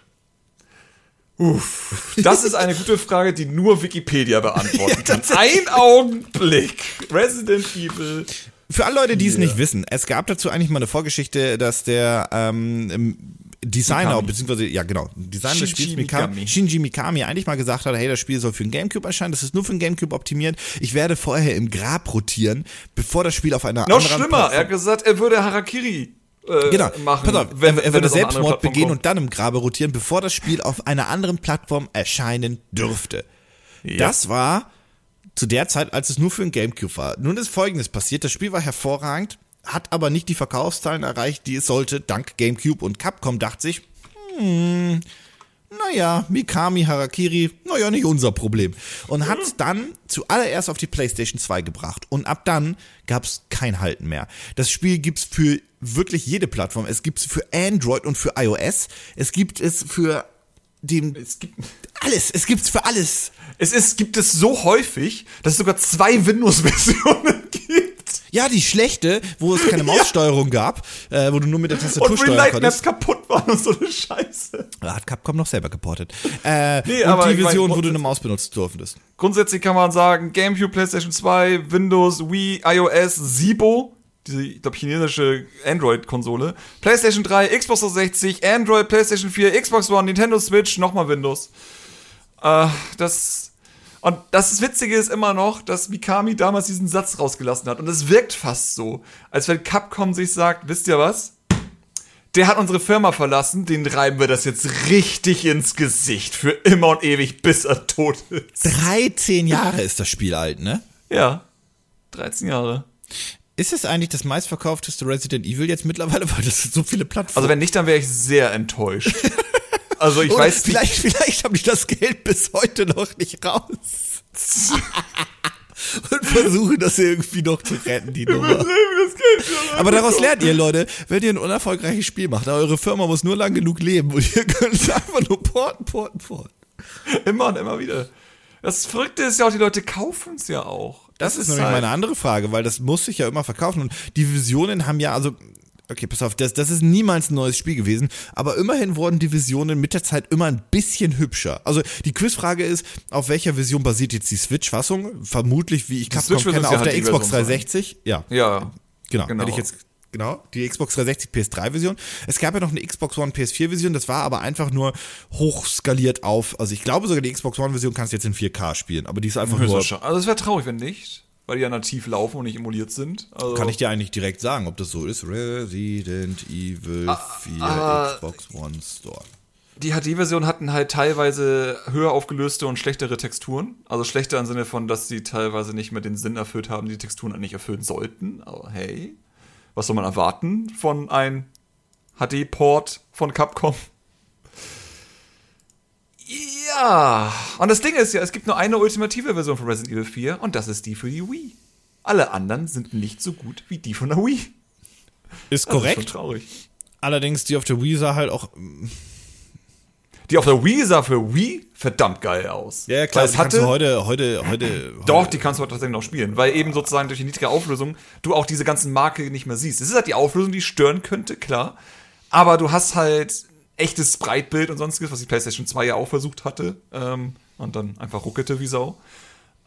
Uff, das ist eine gute Frage, die nur Wikipedia beantworten kann. Ja, ein Augenblick. Resident Evil. Für alle Leute, die yeah. es nicht wissen, es gab dazu eigentlich mal eine Vorgeschichte, dass der ähm, Designer, Mikami. beziehungsweise, ja genau, Designer Shinji des Spiels Mikami. Mikami, Shinji Mikami eigentlich mal gesagt hat, hey, das Spiel soll für den Gamecube erscheinen, das ist nur für den Gamecube optimiert, ich werde vorher im Grab rotieren, bevor das Spiel auf einer Noch anderen... Noch schlimmer, Platz er hat gesagt, er würde Harakiri... Genau, machen, pass auf, wenn, er, er würde Selbstmord begehen kommt. und dann im Grabe rotieren, bevor das Spiel auf einer anderen Plattform erscheinen dürfte. Ja. Das war zu der Zeit, als es nur für den Gamecube war. Nun ist Folgendes passiert, das Spiel war hervorragend, hat aber nicht die Verkaufszahlen erreicht, die es sollte, dank Gamecube, und Capcom dachte sich, hm, naja, Mikami, Harakiri, naja, nicht unser Problem. Und hat's dann zuallererst auf die PlayStation zwei gebracht. Und ab dann gab's kein Halten mehr. Das Spiel gibt's für wirklich jede Plattform. Es gibt's für Android und für iOS. Es gibt es für den... Es gibt alles. Es gibt's für alles. Es ist, gibt es so häufig, dass es sogar zwei Windows-Versionen gibt. Ja, die schlechte, wo es keine Maussteuerung ja. gab, äh, wo du nur mit der Tastatur und steuern konntest. Und kaputt waren und so eine Scheiße. Da hat Capcom noch selber geportet. Äh, nee, und aber die Version, wo du eine Maus benutzen durftest. Grundsätzlich kann man sagen, Gamecube, PlayStation zwei, Windows, Wii, iOS, Sibo, diese, ich glaube, chinesische Android-Konsole, PlayStation drei, Xbox dreihundertsechzig, Android, PlayStation vier, Xbox One, Nintendo Switch, nochmal Windows. Äh, das... Und das Witzige ist immer noch, dass Mikami damals diesen Satz rausgelassen hat. Und es wirkt fast so, als wenn Capcom sich sagt, wisst ihr was? Der hat unsere Firma verlassen, den reiben wir das jetzt richtig ins Gesicht. Für immer und ewig, bis er tot ist. dreizehn Jahre ist das Spiel alt, ne? Ja, dreizehn Jahre. Ist es eigentlich das meistverkaufteste Resident Evil jetzt mittlerweile? Weil das sind so viele Plattformen. Also wenn nicht, dann wäre ich sehr enttäuscht. Also ich Oder weiß vielleicht, nicht. Vielleicht haben die das Geld bis heute noch nicht raus. Und versuchen das irgendwie noch zu retten, die Nummer. Das Geld Aber daraus lernt ihr, Leute, wenn ihr ein unerfolgreiches Spiel macht, eure Firma muss nur lang genug leben und ihr könnt einfach nur porten, porten, porten. Immer und immer wieder. Das Verrückte ist ja auch, die Leute kaufen es ja auch. Das, das ist nämlich halt meine andere Frage, weil das muss sich ja immer verkaufen. Und die Visionen haben ja, also... Okay, pass auf, das, das ist niemals ein neues Spiel gewesen, aber immerhin wurden die Versionen mit der Zeit immer ein bisschen hübscher. Also die Quizfrage ist, auf welcher Version basiert jetzt die Switch-Fassung? Vermutlich, wie ich Capcom kenne, auf der Xbox dreihundertsechzig. Ja, ja, genau. genau. Hätte ich jetzt Genau, die Xbox dreihundertsechzig P S drei Version. Es gab ja noch eine Xbox One P S vier Version, das war aber einfach nur hochskaliert auf, also ich glaube sogar die Xbox One-Version kannst du jetzt in vier K spielen, aber die ist einfach nur... Also es wäre traurig, wenn nicht... weil die ja nativ laufen und nicht emuliert sind. Also kann ich dir eigentlich direkt sagen, ob das so ist. Resident Evil vier ah, ah, Xbox One Store. Die H D-Version hatten halt teilweise höher aufgelöste und schlechtere Texturen. Also schlechter im Sinne von, dass sie teilweise nicht mehr den Sinn erfüllt haben, die, die Texturen eigentlich erfüllen sollten. Aber hey, was soll man erwarten von einem H D-Port von Capcom? Ja, und das Ding ist ja, es gibt nur eine ultimative Version von Resident Evil vier und das ist die für die Wii. Alle anderen sind nicht so gut wie die von der Wii. Ist das korrekt. Ist schon traurig. Allerdings, die auf der Wii sah halt auch... Die auf der Wii sah für Wii verdammt geil aus. Ja, ja klar, die kannst du heute, heute, heute... Doch, heute. Die kannst du heute tatsächlich noch spielen, weil eben sozusagen durch die niedrige Auflösung du auch diese ganzen Marke nicht mehr siehst. Es ist halt die Auflösung, die stören könnte, klar, aber du hast halt... echtes Spreitbild und sonstiges, was die PlayStation zwei ja auch versucht hatte ähm, und dann einfach ruckelte wie Sau.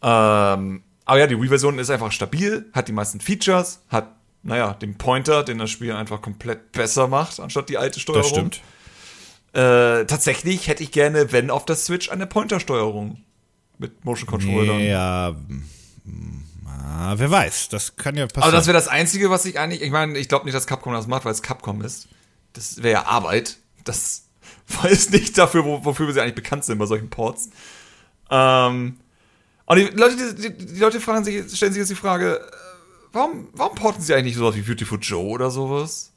Ähm, aber ja, die Wii-Version ist einfach stabil, hat die meisten Features, hat, naja, den Pointer, den das Spiel einfach komplett besser macht, anstatt die alte Steuerung. Das stimmt. Äh, tatsächlich hätte ich gerne, wenn auf der Switch, eine Pointer-Steuerung mit Motion-Controller. Ja, Ja, wer weiß, das kann ja passieren. Aber das wäre das Einzige, was ich eigentlich, ich meine, ich glaube nicht, dass Capcom das macht, weil es Capcom ist. Das wäre ja Arbeit. Das weiß nicht dafür, wofür wir sie eigentlich bekannt sind bei solchen Ports. Ähm, und die Leute, die, die Leute fragen sich, stellen sich jetzt die Frage, warum, warum porten sie eigentlich nicht sowas wie Viewtiful Joe oder sowas?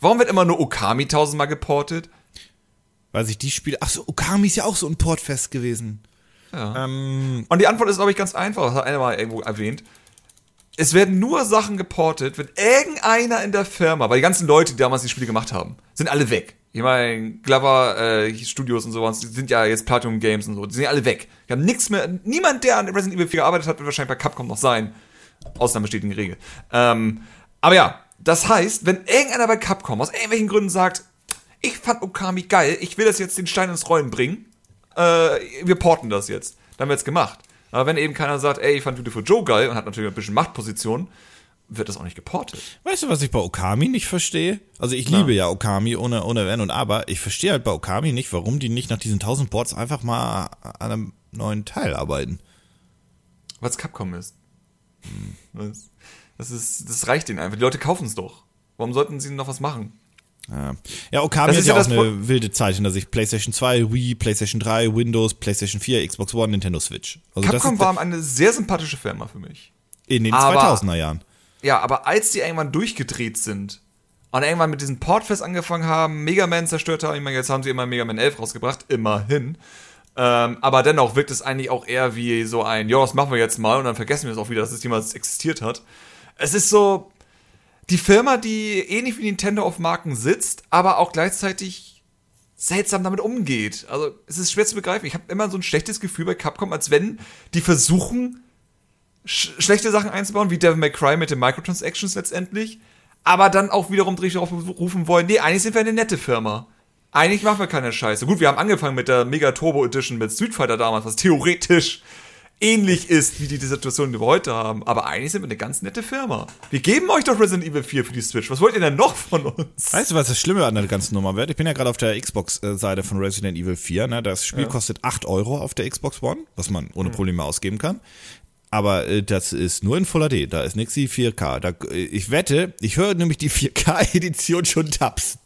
Warum wird immer nur Okami tausendmal geportet? Weil sich die Spiele... Achso, Okami ist ja auch so ein Portfest gewesen. Ja. Ähm, und die Antwort ist, glaube ich, ganz einfach. Das hat einer mal irgendwo erwähnt. Es werden nur Sachen geportet, wenn irgendeiner in der Firma, weil die ganzen Leute, die damals die Spiele gemacht haben, sind alle weg. Ich meine, Glover äh, Studios und sowas, die sind ja jetzt Platinum Games und so, die sind ja alle weg. Die haben nichts mehr. Niemand, der an Resident Evil vier gearbeitet hat, wird wahrscheinlich bei Capcom noch sein. Ausnahme steht in der Regel. Ähm, aber ja, das heißt, wenn irgendeiner bei Capcom aus irgendwelchen Gründen sagt, ich fand Okami geil, ich will das jetzt den Stein ins Rollen bringen, äh, wir porten das jetzt. Dann wird's gemacht. Aber wenn eben keiner sagt, ey, ich fand Viewtiful Joe geil und hat natürlich ein bisschen Machtposition, wird das auch nicht geportet. Weißt du, was ich bei Okami nicht verstehe? Also ich Na. liebe ja Okami ohne, ohne Wenn und Aber. Ich verstehe halt bei Okami nicht, warum die nicht nach diesen tausend Ports einfach mal an einem neuen Teil arbeiten. Weil es Capcom ist. Hm. Das ist, das reicht denen einfach. Die Leute kaufen es doch. Warum sollten sie noch was machen? Ja, ja, Okami hat ja, ja auch eine Pro- wilde Zeit hinter sich. PlayStation zwei, Wii, PlayStation drei, Windows, PlayStation vier, Xbox One, Nintendo Switch. Also Capcom das war eine sehr sympathische Firma für mich. In den aber, zweitausender Jahren. Ja, aber als die irgendwann durchgedreht sind und irgendwann mit diesen Portfest angefangen haben, Mega Man zerstört haben, ich meine, jetzt haben sie immer Mega Man elf rausgebracht, immerhin. Ähm, aber dennoch wirkt es eigentlich auch eher wie so ein, ja, das machen wir jetzt mal und dann vergessen wir es auch wieder, dass es jemals existiert hat. Es ist so... Die Firma, die ähnlich wie Nintendo auf Marken sitzt, aber auch gleichzeitig seltsam damit umgeht. Also es ist schwer zu begreifen. Ich habe immer so ein schlechtes Gefühl bei Capcom, als wenn die versuchen, sch- schlechte Sachen einzubauen, wie Devil May Cry mit den Microtransactions letztendlich, aber dann auch wiederum richtig darauf rufen wollen, nee, eigentlich sind wir eine nette Firma. Eigentlich machen wir keine Scheiße. Gut, wir haben angefangen mit der Mega Turbo Edition mit Street Fighter damals, was theoretisch... ähnlich ist, wie die, die Situation, die wir heute haben. Aber eigentlich sind wir eine ganz nette Firma. Wir geben euch doch Resident Evil vier für die Switch. Was wollt ihr denn noch von uns? Weißt du, was das Schlimme an der ganzen Nummer wird? Ich bin ja gerade auf der Xbox-Seite von Resident Evil vier. Ne? Das Spiel ja. kostet acht Euro auf der Xbox One, was man ohne Probleme ausgeben kann. Aber äh, das ist nur in Full H D. Da ist nichts wie vier K. Da, äh, ich wette, ich höre nämlich die vier K Edition schon tapsen.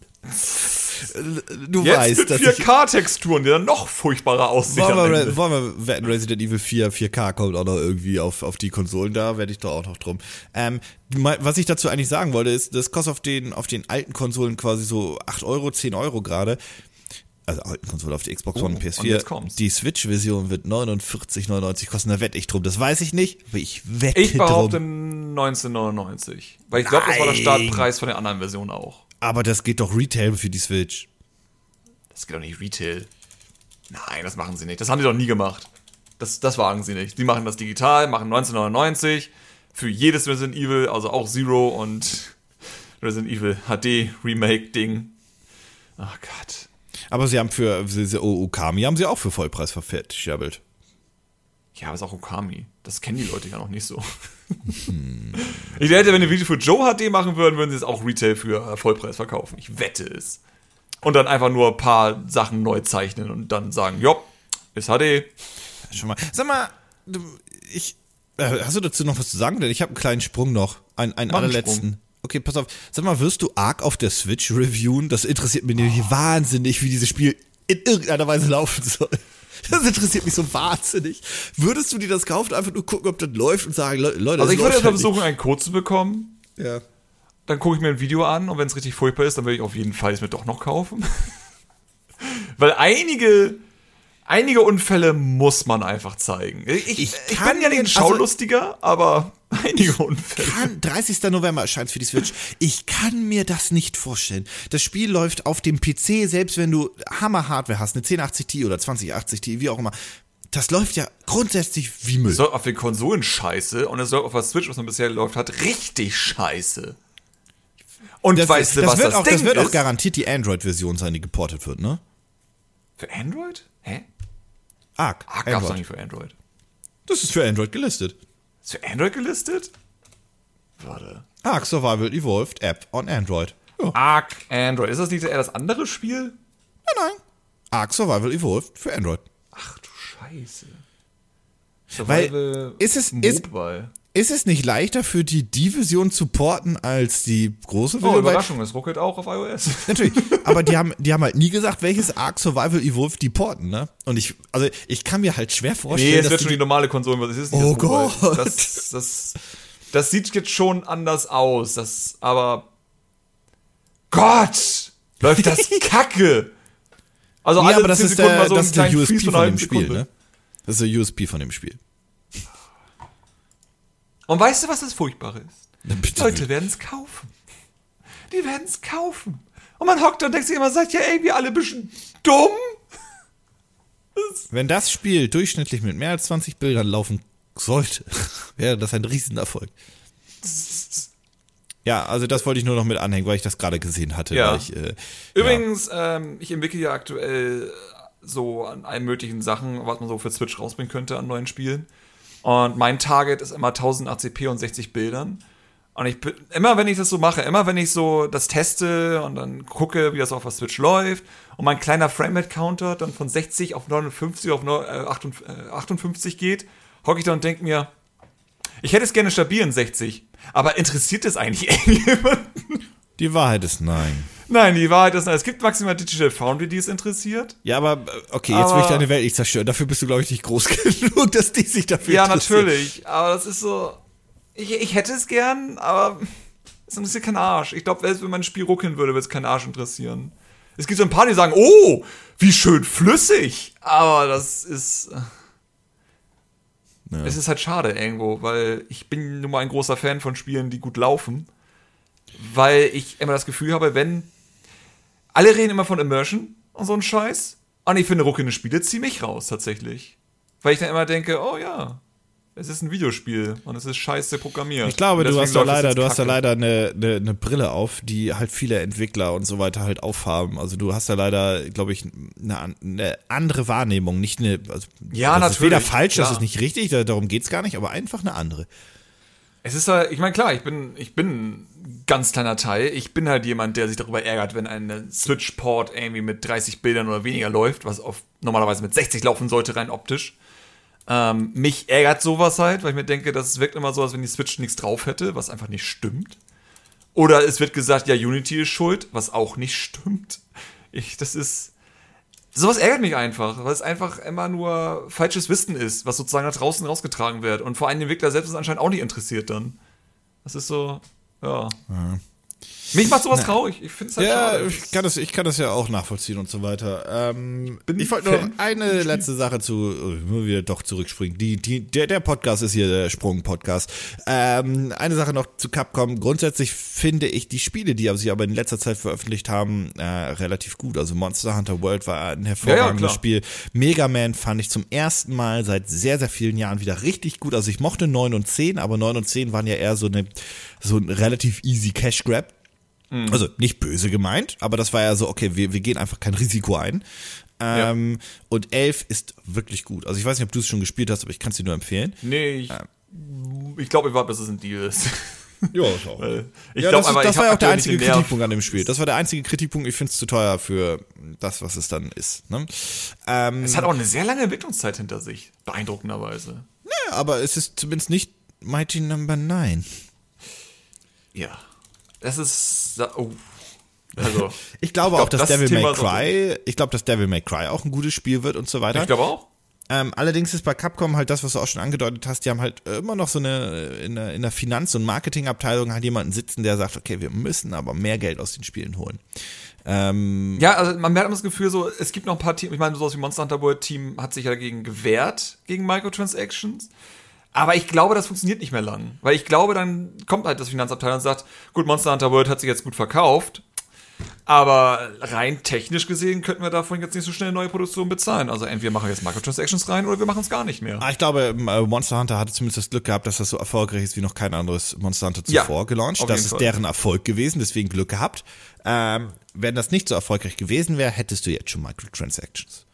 Du Jetzt weißt, dass Jetzt mit vier K Texturen, die dann noch furchtbarer aussehen. Wollen wir, wollen wir wetten, Resident Evil vier, vier K kommt auch noch irgendwie auf, auf die Konsolen, da werde ich doch auch noch drum. Ähm, was ich dazu eigentlich sagen wollte, ist, das kostet auf den, auf den alten Konsolen quasi so acht Euro, zehn Euro gerade. Also alten Konsolen auf die Xbox One oh, und P S vier. Die Switch-Version wird neunundvierzig neunundneunzig kosten, da wette ich drum. Das weiß ich nicht, aber ich wette ich behaupte drum. neunzehn neunundneunzig. Weil ich glaube, das war der Startpreis von der anderen Version auch. Aber das geht doch Retail für die Switch. Das geht doch nicht Retail. Nein, das machen sie nicht. Das haben sie doch nie gemacht. Das, das wagen sie nicht. Die machen das digital, machen neunzehn neunundneunzig für jedes Resident Evil, also auch Zero und Resident Evil H D Remake-Ding. Ach Gott. Aber sie haben für oh, Okami haben sie auch für Vollpreis verfertigt. Ja, aber ist auch Okami. Das kennen die Leute ja noch nicht so. Ich hätte, wenn die Video für Joe H D machen würden, würden sie es auch Retail für Vollpreis verkaufen. Ich wette es. Und dann einfach nur ein paar Sachen neu zeichnen und dann sagen, jo, ist H D. Schon mal. Sag mal, ich, äh, hast du dazu noch was zu sagen? Denn ich habe einen kleinen Sprung noch. Ein, einen allerletzten. Sprung. Okay, pass auf. Sag mal, wirst du Arc auf der Switch reviewen? Das interessiert mich oh. nämlich wahnsinnig, wie dieses Spiel in irgendeiner Weise laufen soll. Das interessiert mich so wahnsinnig. Würdest du dir das kaufen, einfach nur gucken, ob das läuft und sagen, Leute, das Also ich würde erstmal versuchen, einen Code zu bekommen. Ja. Dann gucke ich mir ein Video an und wenn es richtig furchtbar ist, dann würde ich auf jeden Fall es mir doch noch kaufen. Weil einige, einige Unfälle muss man einfach zeigen. Ich, ich, ich bin ja nicht Schaulustiger, also, aber einige Unfälle. Kann, dreißigster November erscheint es für die Switch. Ich kann mir das nicht vorstellen. Das Spiel läuft auf dem P C, selbst wenn du Hammer-Hardware hast, eine zehn achtzig Ti oder zwanzig achtzig Ti, wie auch immer. Das läuft ja grundsätzlich wie Müll. Es läuft auf den Konsolen scheiße und es läuft auf der Switch, was man bisher läuft hat, richtig scheiße. Und das, weißt du, was das auch, Ding ist? Das wird ist? auch garantiert die Android-Version sein, die geportet wird, ne? Für Android? Hä? Arc. Arc gab es doch nicht für Android. Das ist für Android gelistet. Ist für Android gelistet? Warte. Arc Survival Evolved App on Android. Ja. Arc Android. Ist das nicht eher das andere Spiel? Nein, nein. Arc Survival Evolved für Android. Ach du Scheiße. Survival. Weil ist es, ist, ist es nicht leichter für die D-Version zu porten als die große Version? Oh, Überraschung, es ruckelt auch auf iOS. Natürlich, aber die haben, die haben halt nie gesagt, welches Arc Survival Evolved die porten, ne? Und ich, also ich kann mir halt schwer vorstellen, nee, es dass wird schon die normale Konsole, was ist nicht oh das Mobile. Gott. Das, das, das sieht jetzt schon anders aus, das, aber Gott, läuft das Kacke! Also ja, alle aber das ist der, mal so das ist der U S P von, von dem Spiel, Sekunde. Ne? Das ist der U S P von dem Spiel. Und weißt du, was das Furchtbare ist? Die Leute werden es kaufen. Die werden es kaufen. Und man hockt und denkt sich immer, seid ja irgendwie alle ein bisschen dumm. Wenn das Spiel durchschnittlich mit mehr als zwanzig Bildern laufen sollte, wäre das ein Riesenerfolg. Ja, also das wollte ich nur noch mit anhängen, weil ich das gerade gesehen hatte. Ja. Weil ich, äh, Übrigens, ja. Ähm, ich entwickle ja aktuell so an allen möglichen Sachen, was man so für Switch rausbringen könnte an neuen Spielen. Und mein Target ist immer tausend achtzig p und sechzig Bildern. Und ich immer, wenn ich das so mache, immer, wenn ich so das teste und dann gucke, wie das auf der Switch läuft und mein kleiner Framerate-Counter dann von sechzig auf neunundfünfzig auf achtundfünfzig geht, hocke ich da und denke mir, ich hätte es gerne stabil in sechzig. Aber interessiert das eigentlich irgendjemanden? Die Wahrheit ist nein. Nein, die Wahrheit ist nein. Es gibt maximal Digital Foundry, die es interessiert. Ja, aber okay, jetzt aber, will ich deine Welt nicht zerstören. Dafür bist du, glaube ich, nicht groß genug, dass die sich dafür ja, interessieren. Ja, natürlich. Aber das ist so. Ich, ich hätte es gern, aber es interessiert keinen Arsch. Ich glaube, wenn man ein Spiel ruckeln würde, würde es keinen Arsch interessieren. Es gibt so ein paar, die sagen, oh, wie schön flüssig. Aber das ist. Ja. Es ist halt schade irgendwo, weil ich bin nun mal ein großer Fan von Spielen, die gut laufen, weil ich immer das Gefühl habe, wenn alle reden immer von Immersion und so ein Scheiß, und ich finde ruckelnde Spiele ziehen mich raus tatsächlich, weil ich dann immer denke, oh ja, es ist ein Videospiel und es ist scheiße programmiert. Ich glaube, du hast da leider, du hast da leider eine, eine, eine Brille auf, die halt viele Entwickler und so weiter halt aufhaben. Also du hast da leider, glaube ich, eine, eine andere Wahrnehmung, nicht eine. Also ja, das natürlich. Das ist weder falsch, klar. Das ist nicht richtig, darum geht's gar nicht, aber einfach eine andere. Es ist halt, ich meine klar, ich bin, ich bin ein ganz kleiner Teil. Ich bin halt jemand, der sich darüber ärgert, wenn ein Switch-Port irgendwie mit dreißig Bildern oder weniger läuft, was auf, normalerweise mit sechzig laufen sollte rein optisch. Ähm, mich ärgert sowas halt, weil ich mir denke, das wirkt immer so, als wenn die Switch nichts drauf hätte, was einfach nicht stimmt. Oder es wird gesagt, ja, Unity ist schuld, was auch nicht stimmt. Ich, das ist, sowas ärgert mich einfach, weil es einfach immer nur falsches Wissen ist, was sozusagen nach draußen rausgetragen wird. Und vor allem den Entwickler selbst ist anscheinend auch nicht interessiert dann. Das ist so, ja. ja. Mich macht sowas Na. traurig. Ich find's halt ja, schade. Ich kann, das, ich kann das ja auch nachvollziehen und so weiter. Ähm, ich ich wollte nur eine letzte Sache zu, nur wieder doch zurückspringen. Die, die, der, der Podcast ist hier der Sprung-Podcast. Ähm, eine Sache noch zu Capcom. Grundsätzlich finde ich die Spiele, die sie aber in letzter Zeit veröffentlicht haben, äh, relativ gut. Also Monster Hunter World war ein hervorragendes ja, ja, Spiel. Mega Man fand ich zum ersten Mal seit sehr, sehr vielen Jahren wieder richtig gut. Also ich mochte neun und zehn, aber neun und zehn waren ja eher so, eine, so ein relativ easy Cash-Grab. Also nicht böse gemeint, aber das war ja so, okay, wir, wir gehen einfach kein Risiko ein. Ähm, ja. Und elf ist wirklich gut. Also ich weiß nicht, ob du es schon gespielt hast, aber ich kann es dir nur empfehlen. Nee, ich, ähm. ich glaube, ich warte, bis es ein Deal ist. Ja, ist auch. Ich ja, glaub, das, ist, das ich war ja auch der einzige Kritikpunkt an dem Spiel. Das war der einzige Kritikpunkt, ich finde es zu teuer für das, was es dann ist. Ne? Ähm, es hat auch eine sehr lange Entwicklungszeit hinter sich, beeindruckenderweise. Naja, aber es ist zumindest nicht Mighty Number neun. Ja. Das ist. Oh. Also, ich glaube ich glaub, auch, dass das Devil May Cry, ich glaube, dass Devil May Cry auch ein gutes Spiel wird und so weiter. Ich glaube auch. Ähm, allerdings ist bei Capcom halt das, was du auch schon angedeutet hast, die haben halt immer noch so eine, in der, in der Finanz- und Marketingabteilung halt jemanden sitzen, der sagt, okay, wir müssen aber mehr Geld aus den Spielen holen. Ähm, ja, also man merkt immer das Gefühl so, es gibt noch ein paar Teams, ich meine, sowas wie Monster Hunter World Team hat sich ja dagegen gewehrt, gegen Microtransactions. Aber ich glaube, das funktioniert nicht mehr lang. Weil ich glaube, dann kommt halt das Finanzabteil und sagt, gut, Monster Hunter World hat sich jetzt gut verkauft, aber rein technisch gesehen könnten wir davon jetzt nicht so schnell eine neue Produktion bezahlen. Also entweder machen wir jetzt Microtransactions rein oder wir machen es gar nicht mehr. Ich glaube, Monster Hunter hatte zumindest das Glück gehabt, dass das so erfolgreich ist wie noch kein anderes Monster Hunter zuvor ja, gelauncht. Das ist Fall. Deren Erfolg gewesen, deswegen Glück gehabt. Ähm, wenn das nicht so erfolgreich gewesen wäre, hättest du jetzt schon Microtransactions.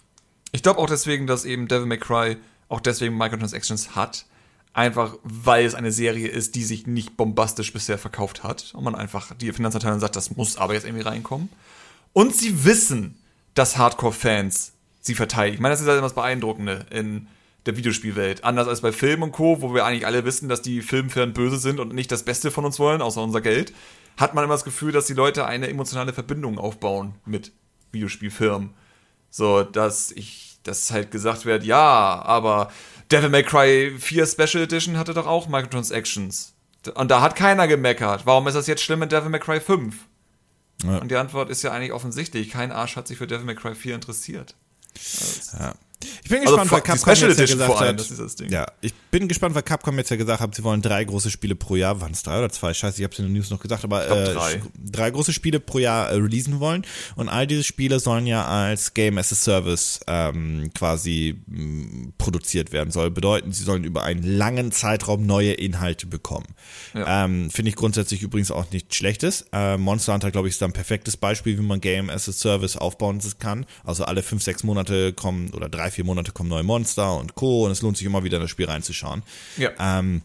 Ich glaube auch deswegen, dass eben Devil May Cry auch deswegen Microtransactions hat. Einfach, weil es eine Serie ist, die sich nicht bombastisch bisher verkauft hat. Und man einfach die Finanzabteilung sagt, das muss aber jetzt irgendwie reinkommen. Und sie wissen, dass Hardcore-Fans sie verteidigen. Ich meine, das ist halt immer das Beeindruckende in der Videospielwelt. Anders als bei Filmen und Co., wo wir eigentlich alle wissen, dass die Filmfirmen böse sind und nicht das Beste von uns wollen, außer unser Geld, hat man immer das Gefühl, dass die Leute eine emotionale Verbindung aufbauen mit Videospielfirmen. So, dass ich, dass halt gesagt wird, ja, aber Devil May Cry vier Special Edition hatte doch auch Microtransactions. Und da hat keiner gemeckert. Warum ist das jetzt schlimm mit Devil May Cry fünf? Ja. Und die Antwort ist ja eigentlich offensichtlich. Kein Arsch hat sich für Devil May Cry vier interessiert. Also, ja. Ich bin gespannt, also, weil Capcom jetzt ja gesagt allem, hat. Das ist das Ding. Ja, ich bin gespannt, weil Capcom jetzt ja gesagt hat, sie wollen drei große Spiele pro Jahr, waren es drei oder zwei? Scheiße, ich hab's in den News noch gesagt, aber äh, drei. drei große Spiele pro Jahr äh, releasen wollen. Und all diese Spiele sollen ja als Game as a Service ähm, quasi m, produziert werden. Soll bedeuten, sie sollen über einen langen Zeitraum neue Inhalte bekommen. Ja. Ähm, finde ich grundsätzlich übrigens auch nichts Schlechtes. Äh, Monster Hunter, glaube ich, ist da ein perfektes Beispiel, wie man Game as a Service aufbauen kann. Also alle fünf, sechs Monate kommen oder drei, vier Monate kommen neue Monster und Co. Und es lohnt sich immer wieder in das Spiel reinzuschauen. Ja. Ähm,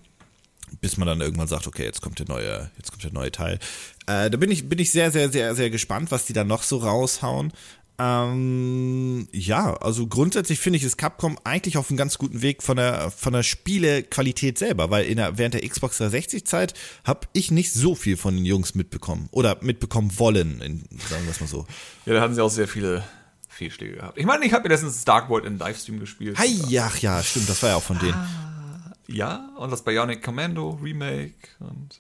bis man dann irgendwann sagt, okay, jetzt kommt der neue, jetzt kommt der neue Teil. Äh, da bin ich, bin ich sehr, sehr, sehr, sehr gespannt, was die da noch so raushauen. Ähm, ja, also grundsätzlich finde ich, ist Capcom eigentlich auf einem ganz guten Weg von der, von der Spielequalität selber, weil in der, während der Xbox dreihundertsechzig-Zeit habe ich nicht so viel von den Jungs mitbekommen oder mitbekommen wollen, in, sagen wir es mal so. Ja, da hatten sie auch sehr viele Fehlschläge gehabt. Ich meine, ich habe mir letztens Dark World im Livestream gespielt. Hi, ach ja, stimmt, das war ja auch von denen. Ah, ja, und das Bionic Commando Remake. Und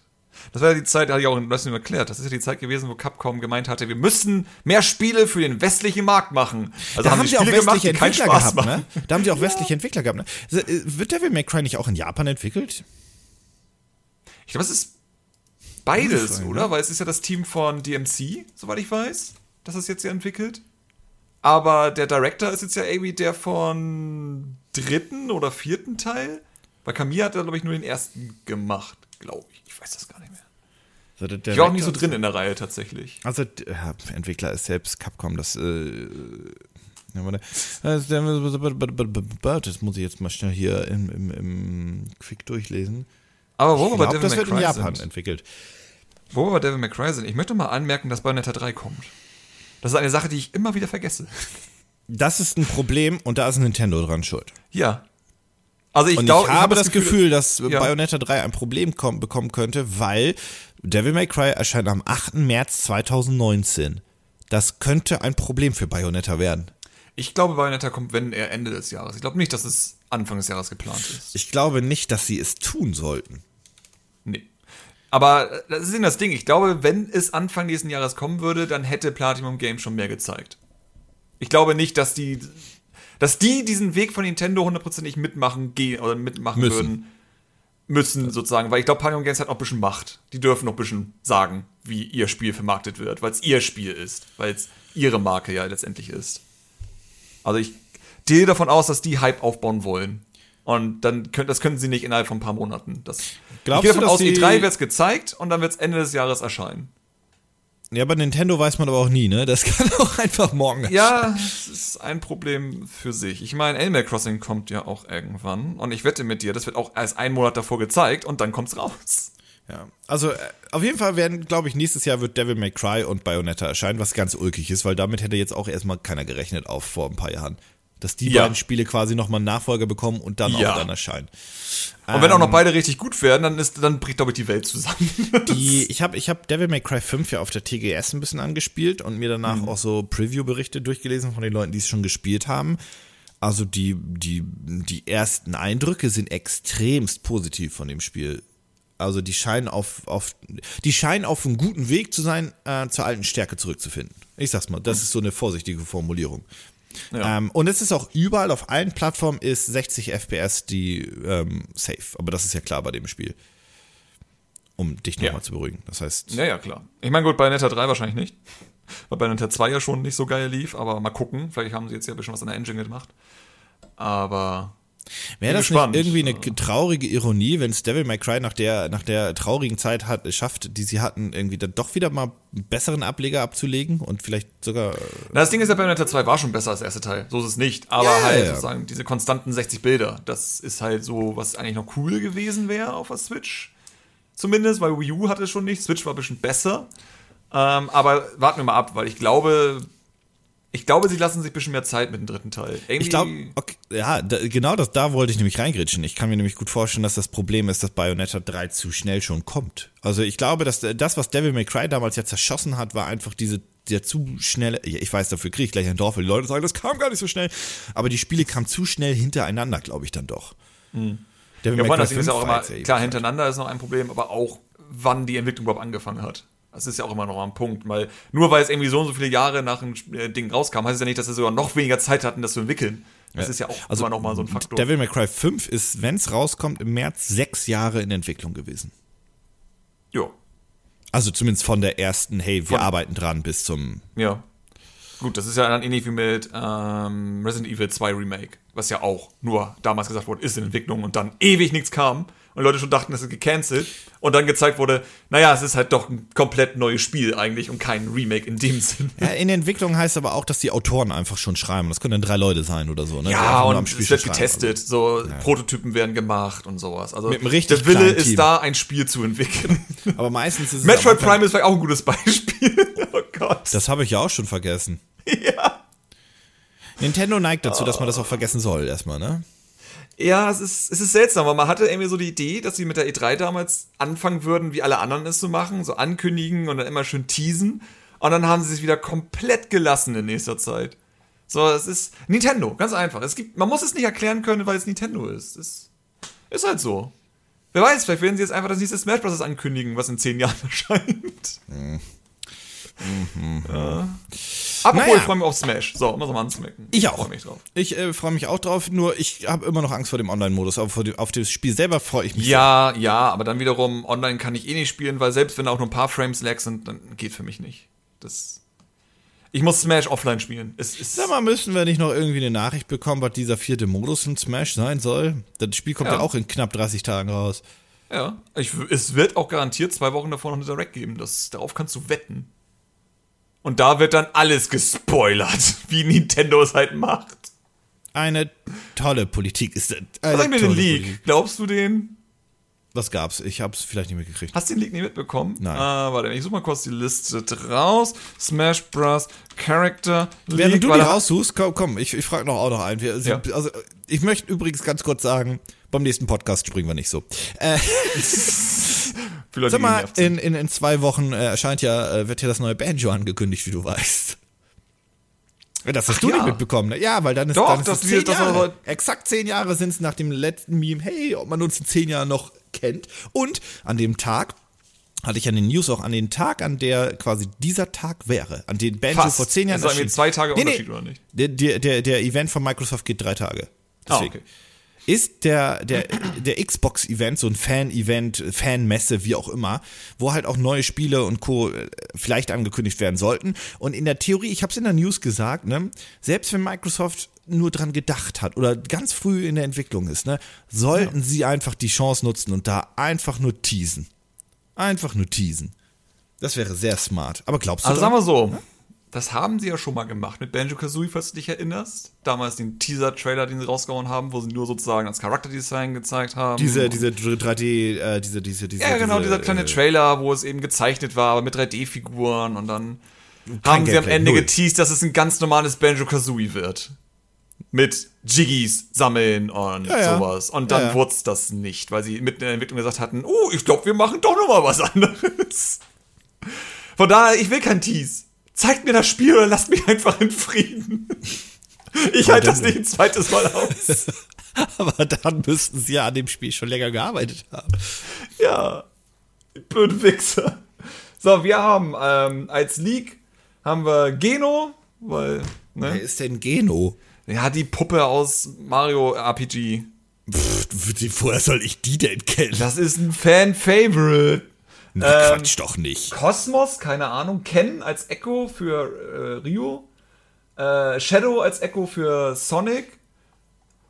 das war ja die Zeit, hatte ich auch in Livestream erklärt, das ist ja die Zeit gewesen, wo Capcom gemeint hatte, wir müssen mehr Spiele für den westlichen Markt machen. Also da haben, haben sie auch westliche Entwickler gehabt, ne? Da haben sie auch ja. westliche Entwickler gehabt, ne? Also, wird Devil May Cry nicht auch in Japan entwickelt? Ich glaube, es ist beides, Frage, oder? Ne? Weil es ist ja das Team von D M C, soweit ich weiß, das es jetzt hier entwickelt. Aber der Director ist jetzt ja irgendwie der von dritten oder vierten Teil. Weil Camille hat da, glaube ich, nur den ersten gemacht, glaube ich. Ich weiß das gar nicht mehr. Also der ich war auch nicht so drin in der Reihe tatsächlich. Also der Entwickler ist selbst Capcom, das äh, das muss ich jetzt mal schnell hier im, im, im Quick durchlesen. Aber wo war Devil May Cry? Das wird in Japan entwickelt. Wo war Devil May Cry sind? Ich möchte mal anmerken, dass Bayonetta drei kommt. Das ist eine Sache, die ich immer wieder vergesse. Das ist ein Problem und da ist Nintendo dran schuld. Ja. Also ich, und glaub, ich habe ich das Gefühl, Gefühl dass ja. Bayonetta drei ein Problem kommen, bekommen könnte, weil Devil May Cry erscheint am achter März zweitausendneunzehn. Das könnte ein Problem für Bayonetta werden. Ich glaube, Bayonetta kommt, wenn er Ende des Jahres. Ich glaube nicht, dass es Anfang des Jahres geplant ist. Ich glaube nicht, dass sie es tun sollten. Nee. Aber das ist eben das Ding. Ich glaube, wenn es Anfang nächsten Jahres kommen würde, dann hätte Platinum Games schon mehr gezeigt. Ich glaube nicht, dass die, dass die diesen Weg von Nintendo hundertprozentig mitmachen gehen oder mitmachen müssen. würden. Müssen sozusagen. Weil ich glaube, Platinum Games hat auch ein bisschen Macht. Die dürfen noch ein bisschen sagen, wie ihr Spiel vermarktet wird, weil es ihr Spiel ist. Weil es ihre Marke ja letztendlich ist. Also ich gehe davon aus, dass die Hype aufbauen wollen. Und dann können, das können sie nicht innerhalb von ein paar Monaten. Das, Glaubst ich gehe davon du, aus, E drei wird es gezeigt und dann wird es Ende des Jahres erscheinen. Ja, bei Nintendo weiß man aber auch nie, ne? Das kann auch einfach morgen erscheinen. Ja, es ist ein Problem für sich. Ich meine, Animal Crossing kommt ja auch irgendwann. Und ich wette mit dir, das wird auch erst einen Monat davor gezeigt und dann kommt's raus. Ja, also äh, auf jeden Fall werden, glaube ich, nächstes Jahr wird Devil May Cry und Bayonetta erscheinen, was ganz ulkig ist, weil damit hätte jetzt auch erstmal keiner gerechnet auf vor ein paar Jahren. Dass die ja. beiden Spiele quasi nochmal einen Nachfolger bekommen und dann ja. auch dann erscheinen. Und wenn ähm, auch noch beide richtig gut werden, dann ist, dann bricht, glaube ich, die Welt zusammen. Die, ich habe ich hab Devil May Cry fünf ja auf der T G S ein bisschen angespielt und mir danach mhm. auch so Preview-Berichte durchgelesen von den Leuten, die es schon gespielt haben. Also die, die, die ersten Eindrücke sind extremst positiv von dem Spiel. Also die scheinen auf, auf, die scheinen auf einem guten Weg zu sein, äh, zur alten Stärke zurückzufinden. Ich sag's mal, das mhm. ist so eine vorsichtige Formulierung. Ja. Ähm, und es ist auch überall, auf allen Plattformen ist sechzig F P S die ähm, safe. Aber das ist ja klar bei dem Spiel. Um dich nochmal ja. zu beruhigen. Das heißt. Ja, ja, klar. Ich meine, gut, bei Bayonetta drei wahrscheinlich nicht. Weil Bayonetta zwei ja schon nicht so geil lief. Aber mal gucken. Vielleicht haben sie jetzt ja ein bisschen was an der Engine gemacht. Aber. Wäre das nicht irgendwie eine traurige Ironie, wenn es Devil May Cry nach der, nach der traurigen Zeit hat, schafft, die sie hatten, irgendwie dann doch wieder mal einen besseren Ableger abzulegen und vielleicht sogar. Na, das Ding ist ja, Bayonetta zwei war schon besser als der erste Teil. So ist es nicht. Aber yeah. halt sozusagen diese konstanten sechzig Bilder, das ist halt so, was eigentlich noch cool gewesen wäre auf der Switch. Zumindest, weil Wii U hatte es schon nicht. Switch war ein bisschen besser. Ähm, aber warten wir mal ab, weil ich glaube, Ich glaube, sie lassen sich ein bisschen mehr Zeit mit dem dritten Teil. Irgendwie ich glaube, okay, ja, da, genau das, da wollte ich nämlich reingritschen. Ich kann mir nämlich gut vorstellen, dass das Problem ist, dass Bayonetta drei zu schnell schon kommt. Also ich glaube, dass das, was Devil May Cry damals ja zerschossen hat, war einfach diese der zu schnelle, ich weiß, dafür kriege ich gleich einen Dorf, weil die Leute sagen, das kam gar nicht so schnell. Aber die Spiele kamen zu schnell hintereinander, glaube ich dann doch. Mhm. Devil May Cry fünf ist ja auch immer, klar, hintereinander ist noch ein Problem, aber auch, wann die Entwicklung überhaupt angefangen hat. Das ist ja auch immer noch ein Punkt, weil nur weil es irgendwie so und so viele Jahre nach einem Ding rauskam, heißt es ja nicht, dass sie sogar noch weniger Zeit hatten, das zu entwickeln. Das ja. ist ja auch also immer noch mal so ein Faktor. Devil May Cry fünf ist, wenn es rauskommt, im März sechs Jahre in Entwicklung gewesen. Ja. Also zumindest von der ersten, hey, wir ja. arbeiten dran bis zum... Ja. Gut, das ist ja dann ähnlich wie mit ähm, Resident Evil zwei Remake, was ja auch nur damals gesagt wurde, ist in Entwicklung und dann ewig nichts kam. Und Leute schon dachten, das ist gecancelt. Und dann gezeigt wurde, naja, es ist halt doch ein komplett neues Spiel eigentlich und kein Remake in dem Sinn. Ja, in der Entwicklung heißt aber auch, dass die Autoren einfach schon schreiben. Das können dann drei Leute sein oder so. Ne? Ja, und es wird getestet. Also. So ja. Prototypen werden gemacht und sowas. Also mit einem richtig kleinen Team. Der Wille ist da, ein Spiel zu entwickeln. Aber meistens ist es Metroid Prime ist vielleicht auch ein gutes Beispiel. Oh Gott. Das habe ich ja auch schon vergessen. Ja. Nintendo neigt dazu, oh. dass man das auch vergessen soll erstmal, ne? Ja, es ist, es ist seltsam, weil man hatte irgendwie so die Idee, dass sie mit der E drei damals anfangen würden, wie alle anderen es zu machen, so ankündigen und dann immer schön teasen. Und dann haben sie es wieder komplett gelassen in nächster Zeit. So, es ist Nintendo, ganz einfach. Es gibt, man muss es nicht erklären können, weil es Nintendo ist. Es ist halt so. Wer weiß, vielleicht werden sie jetzt einfach das nächste Smash Bros. Ankündigen, was in zehn Jahren erscheint. Mhm. Mhm. Ja. Aber naja. Ich freue mich auf Smash. So, muss mal ansmacken. Ich auch. Ich freue mich drauf. Ich äh, freue mich auch drauf, nur ich habe immer noch Angst vor dem Online-Modus. Aber vor dem, auf das Spiel selber freue ich mich. Ja, so. ja, aber dann wiederum, online kann ich eh nicht spielen, weil selbst wenn da auch nur ein paar Frames lag sind, dann geht für mich nicht. Das. Ich muss Smash offline spielen. Es, es Sag mal, müssen wir nicht noch irgendwie eine Nachricht bekommen, was dieser vierte Modus in Smash sein soll? Das Spiel kommt ja auch in knapp dreißig Tagen raus. Ja, ich, es wird auch garantiert zwei Wochen davor noch eine Direct geben. Das, darauf kannst du wetten. Und da wird dann alles gespoilert, wie Nintendo es halt macht. Eine tolle Politik ist das. Sag mir den Leak. Politik. Glaubst du den? Was gab's? Ich hab's vielleicht nicht mitgekriegt. Hast du den Leak nicht mitbekommen? Nein. Ah, warte, ich suche mal kurz die Liste raus. Smash Bros. Character Leak. Während du die raussuchst, komm, komm ich, ich frage noch auch noch einen. Wir, ja. also, ich möchte übrigens ganz kurz sagen, beim nächsten Podcast springen wir nicht so. Äh. Leute, Sag mal, in, in, in zwei Wochen äh, erscheint ja, äh, wird ja das neue Banjo angekündigt, wie du weißt. Das hast Ach, du ja. nicht mitbekommen, ne? Ja, weil dann ist, Doch, dann ist das es zehn das Jahre. Exakt zehn Jahre sind es nach dem letzten Meme, hey, ob man uns in zehn Jahren noch kennt. Und an dem Tag hatte ich ja in den News auch an den Tag, an der quasi dieser Tag wäre, an den Banjo Fast. vor zehn Jahren erschien. Also irgendwie zwei Tage nee, Unterschied, nee. oder nicht? Der, der, der, der Event von Microsoft geht drei Tage. Deswegen. Ah, okay. Ist der, der, der Xbox-Event, so ein Fan-Event, Fan-Messe, wie auch immer, wo halt auch neue Spiele und Co. vielleicht angekündigt werden sollten. Und in der Theorie, ich habe es in der News gesagt, ne, selbst wenn Microsoft nur dran gedacht hat oder ganz früh in der Entwicklung ist, ne, sollten ja. sie einfach die Chance nutzen und da einfach nur teasen. Einfach nur teasen. Das wäre sehr smart. Aber glaubst du Also dran? Sagen wir so. Ja? Das haben sie ja schon mal gemacht mit Banjo-Kazooie, falls du dich erinnerst. Damals den Teaser-Trailer, den sie rausgehauen haben, wo sie nur sozusagen das Charakterdesign gezeigt haben. Diese, diese drei D, äh, diese, diese, diese. Ja, genau, diese, dieser kleine äh, Trailer, wo es eben gezeichnet war, aber mit drei D-Figuren und dann haben sie am Ende geteased, dass es ein ganz normales Banjo-Kazooie wird. Mit Jiggies sammeln und ja, ja. sowas. Und dann ja, ja. wurde es das nicht, weil sie mitten in der Entwicklung gesagt hatten, oh, ich glaube, wir machen doch noch mal was anderes. Von daher, ich will kein Tease. Zeigt mir das Spiel oder lasst mich einfach in Frieden. Ich halte das nicht ein zweites Mal aus. Aber dann müssten sie ja an dem Spiel schon länger gearbeitet haben. Ja, die blöden Wichser. So, wir haben ähm, als Leak haben wir Geno, weil... Ne? Wer ist denn Geno? Ja, die Puppe aus Mario R P G. Pff, woher soll ich die denn kennen? Das ist ein Fan-Favorite. Na, ähm, Quatsch doch nicht. Cosmos, keine Ahnung, Ken als Echo für äh, Ryu, äh, Shadow als Echo für Sonic,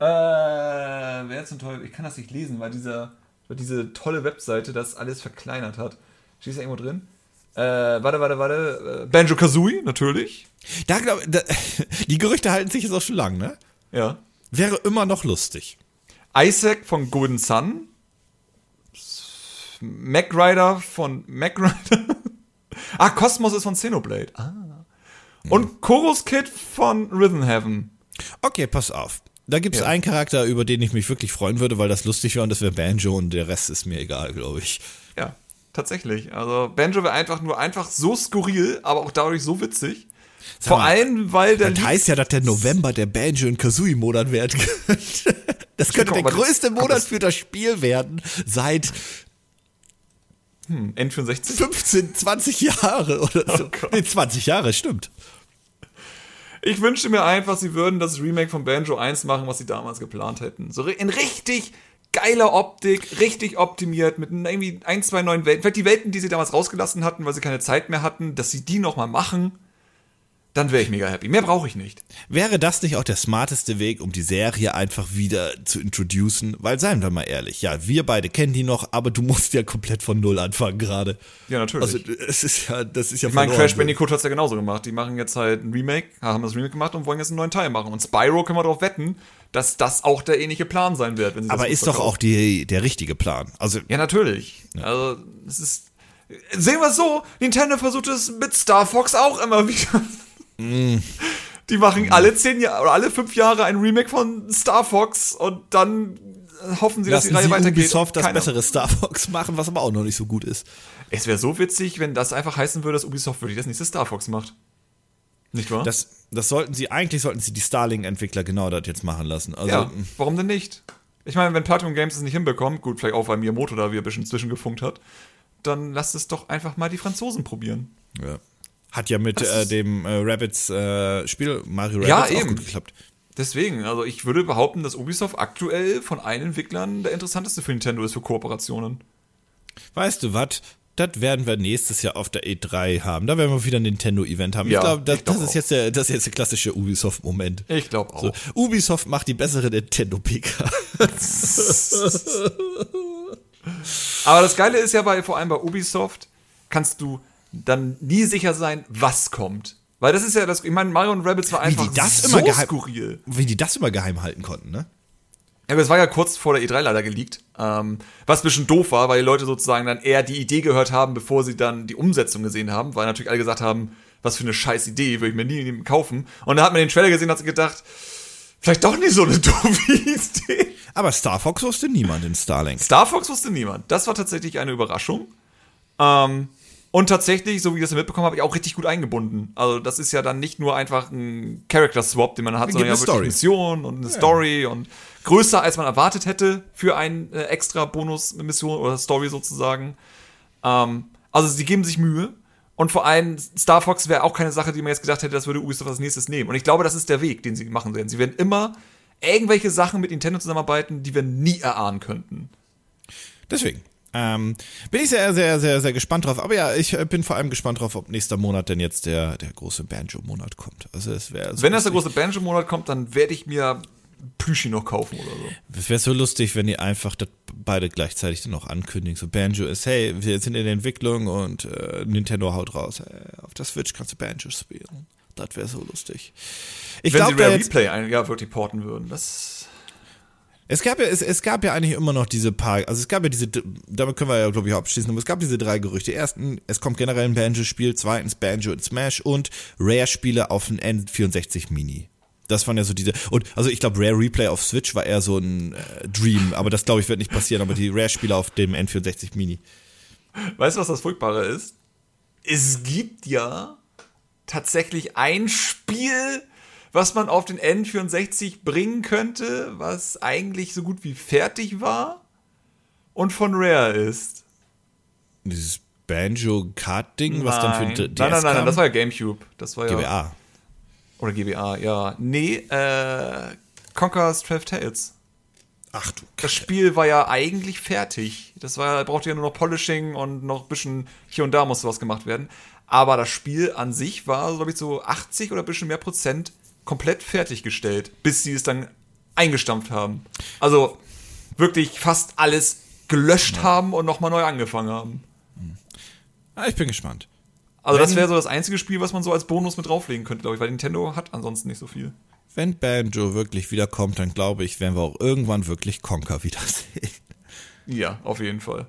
äh, wer ist denn toll? Ich kann das nicht lesen, weil, dieser, weil diese tolle Webseite das alles verkleinert hat. Steht da irgendwo drin? Äh, warte, warte, warte, äh, Banjo-Kazooie, natürlich. Da glaube ich, die Gerüchte halten sich jetzt auch schon lang, ne? Ja. Wäre immer noch lustig. Isaac von Golden Sun. MacRider von MacRider. Ah, Cosmos ist von Xenoblade. Ah. Hm. Und Chorus Kid von Rhythm Heaven. Okay, pass auf. Da gibt es ja einen Charakter, über den ich mich wirklich freuen würde, weil das lustig wäre und das wäre Banjo und der Rest ist mir egal, glaube ich. Ja, tatsächlich. Also Banjo wäre einfach nur einfach so skurril, aber auch dadurch so witzig. Sag Vor mal, allem, weil der Das heißt ja, dass der November der Banjo- und Kazooie-Monat werden könnte. Das könnte der größte Monat für das Spiel werden seit hm, N vierundsechzig? fünfzehn, zwanzig Jahre oder so. Oh Gott. Nee, zwanzig Jahre, stimmt. Ich wünschte mir einfach, sie würden das Remake von Banjo eins machen, was sie damals geplant hätten. So in richtig geiler Optik, richtig optimiert, mit irgendwie ein, zwei neuen Welten. Vielleicht die Welten, die sie damals rausgelassen hatten, weil sie keine Zeit mehr hatten, dass sie die nochmal machen. Dann wäre ich mega happy. Mehr brauche ich nicht. Wäre das nicht auch der smarteste Weg, um die Serie einfach wieder zu introducen? Weil, seien wir mal ehrlich, ja, wir beide kennen die noch, aber du musst ja komplett von Null anfangen gerade. Ja, natürlich. Also, es ist ja, das ist ja Ich meine, Crash Bandicoot hat es ja genauso gemacht. Die machen jetzt halt ein Remake, haben das Remake gemacht und wollen jetzt einen neuen Teil machen. Und Spyro können wir darauf wetten, dass das auch der ähnliche Plan sein wird. Wenn sie das aber ist verkaufen. Doch auch die, der richtige Plan. Also, ja, natürlich. Ja. Also, es ist. Sehen wir es so: Nintendo versucht es mit Star Fox auch immer wieder. Die machen mhm. alle zehn Jahre oder alle fünf Jahre ein Remake von Star Fox und dann hoffen sie, Lassen dass die Reihe weitergeht. Ubisoft das bessere Star Fox machen, was aber auch noch nicht so gut ist. Es wäre so witzig, wenn das einfach heißen würde, dass Ubisoft wirklich das nächste Star Fox macht. Nicht wahr? Das, das sollten sie, eigentlich sollten sie die Starlink-Entwickler genau das jetzt machen lassen. Also, ja, warum denn nicht? Ich meine, wenn Platinum Games es nicht hinbekommt, gut, vielleicht auch weil Miyamoto da wieder ein bisschen zwischengefunkt hat, dann lasst es doch einfach mal die Franzosen probieren. Ja. Hat ja mit äh, dem äh, Rabbids äh, Spiel Mario Rabbids ja, auch eben. gut geklappt. Deswegen, also ich würde behaupten, dass Ubisoft aktuell von allen Entwicklern der interessanteste für Nintendo ist für Kooperationen. Weißt du was? Das werden wir nächstes Jahr auf der E drei haben. Da werden wir wieder ein Nintendo-Event haben. Ja, ich glaube, das, glaub das, das ist jetzt der klassische Ubisoft-Moment. Ich glaube auch. So, Ubisoft macht die bessere Nintendo-P K. Aber das Geile ist ja bei, vor allem bei Ubisoft, kannst du dann nie sicher sein, was kommt. Weil das ist ja das, ich meine, Mario und Rabbids war einfach so geheim, skurril. Wie die das immer geheim halten konnten, ne? Ja, aber es war ja kurz vor der E drei leider geleakt. Ähm, was ein bisschen doof war, weil die Leute sozusagen dann eher die Idee gehört haben, bevor sie dann die Umsetzung gesehen haben. Weil natürlich alle gesagt haben, was für eine scheiß Idee, würde ich mir nie kaufen. Und dann hat man den Trailer gesehen und hat sich gedacht, vielleicht doch nicht so eine doofe Idee. Aber Star Fox wusste niemand in Starlink. Star Fox wusste niemand. Das war tatsächlich eine Überraschung. Ähm, Und tatsächlich, so wie ich das mitbekommen habe, ich auch richtig gut eingebunden. Also das ist ja dann nicht nur einfach ein Character-Swap, den man hat, sondern ja wirklich eine Mission und eine ja. Story und größer, als man erwartet hätte für einen äh, extra Bonus-Mission oder Story sozusagen. Ähm, also sie geben sich Mühe. Und vor allem Star Fox wäre auch keine Sache, die man jetzt gedacht hätte, das würde Ubisoft als nächstes nehmen. Und ich glaube, das ist der Weg, den sie machen werden. Sie werden immer irgendwelche Sachen mit Nintendo zusammenarbeiten, die wir nie erahnen könnten. Deswegen. Ähm, bin ich sehr, sehr, sehr, sehr gespannt drauf. Aber ja, ich bin vor allem gespannt drauf, ob nächster Monat denn jetzt der, der große Banjo-Monat kommt. Also es wäre so Wenn das der große Banjo-Monat kommt, dann werde ich mir Plüschi noch kaufen oder so. Es wäre so lustig, wenn die einfach das beide gleichzeitig dann auch ankündigen. So Banjo ist, hey, wir sind in der Entwicklung und äh, Nintendo haut raus. Hey, auf der Switch kannst du Banjo spielen. Das wäre so lustig. Ich wenn glaub, sie Rare Replay ein Jahr wirklich porten würden, das... Es gab ja, es, es gab ja eigentlich immer noch diese paar, also es gab ja diese, damit können wir ja, glaube ich, abschließen, aber es gab diese drei Gerüchte. Erstens, es kommt generell ein Banjo-Spiel, zweitens Banjo und Smash und Rare-Spiele auf den N vierundsechzig Mini. Das waren ja so diese, und also ich glaube, Rare Replay auf Switch war eher so ein äh, Dream, aber das, glaube ich, wird nicht passieren, aber die Rare-Spiele auf dem N vierundsechzig Mini. Weißt du, was das Furchtbare ist? Es gibt ja tatsächlich ein Spiel, was man auf den N vierundsechzig bringen könnte, was eigentlich so gut wie fertig war und von Rare ist. Dieses Banjo-Kart-Ding, was dann für ein D S Nein, nein, nein, nein, das war ja Gamecube. Das war ja G B A. Oder G B A, ja. Nee, äh, Conker's Twelve Tales. Ach du Kacke. Das Spiel war ja eigentlich fertig. Das war, brauchte ja nur noch Polishing und noch ein bisschen hier und da musste was gemacht werden. Aber das Spiel an sich war, glaube ich, so achtzig oder ein bisschen mehr Prozent komplett fertiggestellt, bis sie es dann eingestampft haben. Also wirklich fast alles gelöscht ja. haben und nochmal neu angefangen haben. Ja, ich bin gespannt. Also wenn, das wäre so das einzige Spiel, was man so als Bonus mit drauflegen könnte, glaube ich, weil Nintendo hat ansonsten nicht so viel. Wenn Banjo wirklich wiederkommt, dann glaube ich, werden wir auch irgendwann wirklich Conker wiedersehen. Ja, auf jeden Fall.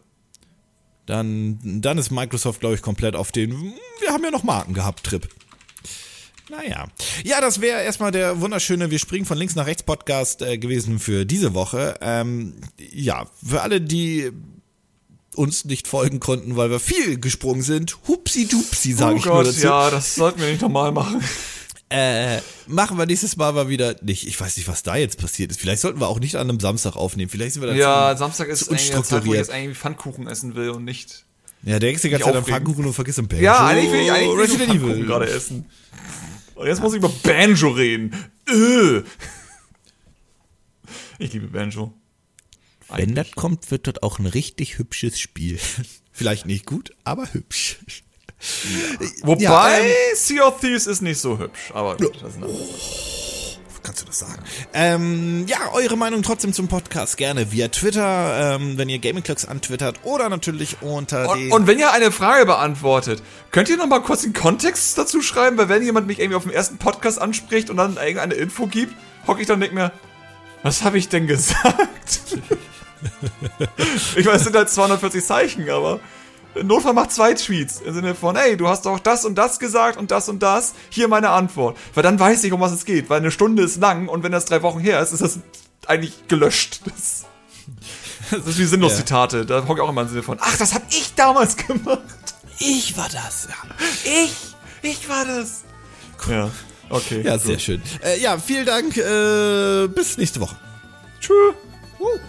Dann, dann ist Microsoft, glaube ich, komplett auf den, wir haben ja noch Marken gehabt, Trip. Naja. Ja, das wäre erstmal der wunderschöne Wir springen von links nach rechts Podcast äh, gewesen für diese Woche. Ähm, ja, für alle, die uns nicht folgen konnten, weil wir viel gesprungen sind. Hupsi-dupsi, sage oh ich Gott, nur dazu. Ja, das sollten wir nicht nochmal machen. Äh, machen wir nächstes Mal mal wieder nicht. Ich weiß nicht, was da jetzt passiert ist. Vielleicht sollten wir auch nicht an einem Samstag aufnehmen. Vielleicht sind wir dann ja, zu, Samstag ist zu unstrukturiert. Ja, Samstag ist eigentlich Pfannkuchen essen will und nicht. Ja, der denkst die ganze Zeit an Pfannkuchen und vergisst den Banjo. Ja, eigentlich will ich eigentlich will Resident Evil gerade essen. Und jetzt ja. muss ich über Banjo reden. Öh. Ich liebe Banjo. Eigentlich. Wenn das kommt, wird das auch ein richtig hübsches Spiel. Vielleicht nicht gut, aber hübsch. Ja. Wobei, ja, ähm, Sea of Thieves ist nicht so hübsch, aber gut, das ist oh, kannst du das sagen? Ähm, ja, eure Meinung trotzdem zum Podcast gerne via Twitter, ähm, wenn ihr Gaming Clocks antwittert oder natürlich unter und, den... Und wenn ihr eine Frage beantwortet, könnt ihr nochmal kurz den Kontext dazu schreiben, weil wenn jemand mich irgendwie auf dem ersten Podcast anspricht und dann irgendeine Info gibt, hocke ich dann nicht mehr, was habe ich denn gesagt? Ich weiß, es sind halt zweihundertvierzig Zeichen, aber... Notfall macht zwei Tweets im Sinne von, ey, du hast doch das und das gesagt und das und das, hier meine Antwort. Weil dann weiß ich, um was es geht, weil eine Stunde ist lang und wenn das drei Wochen her ist, ist das eigentlich gelöscht. Das, das ist wie Sinnlos-Zitate, da hocke ich auch immer im Sinne von, ach, das hab ich damals gemacht. Ich war das, ja. Ich, ich war das. Cool. Ja, okay. Ja, gut. Sehr schön. Äh, ja, vielen Dank, äh, bis nächste Woche. Tschüss. Uh.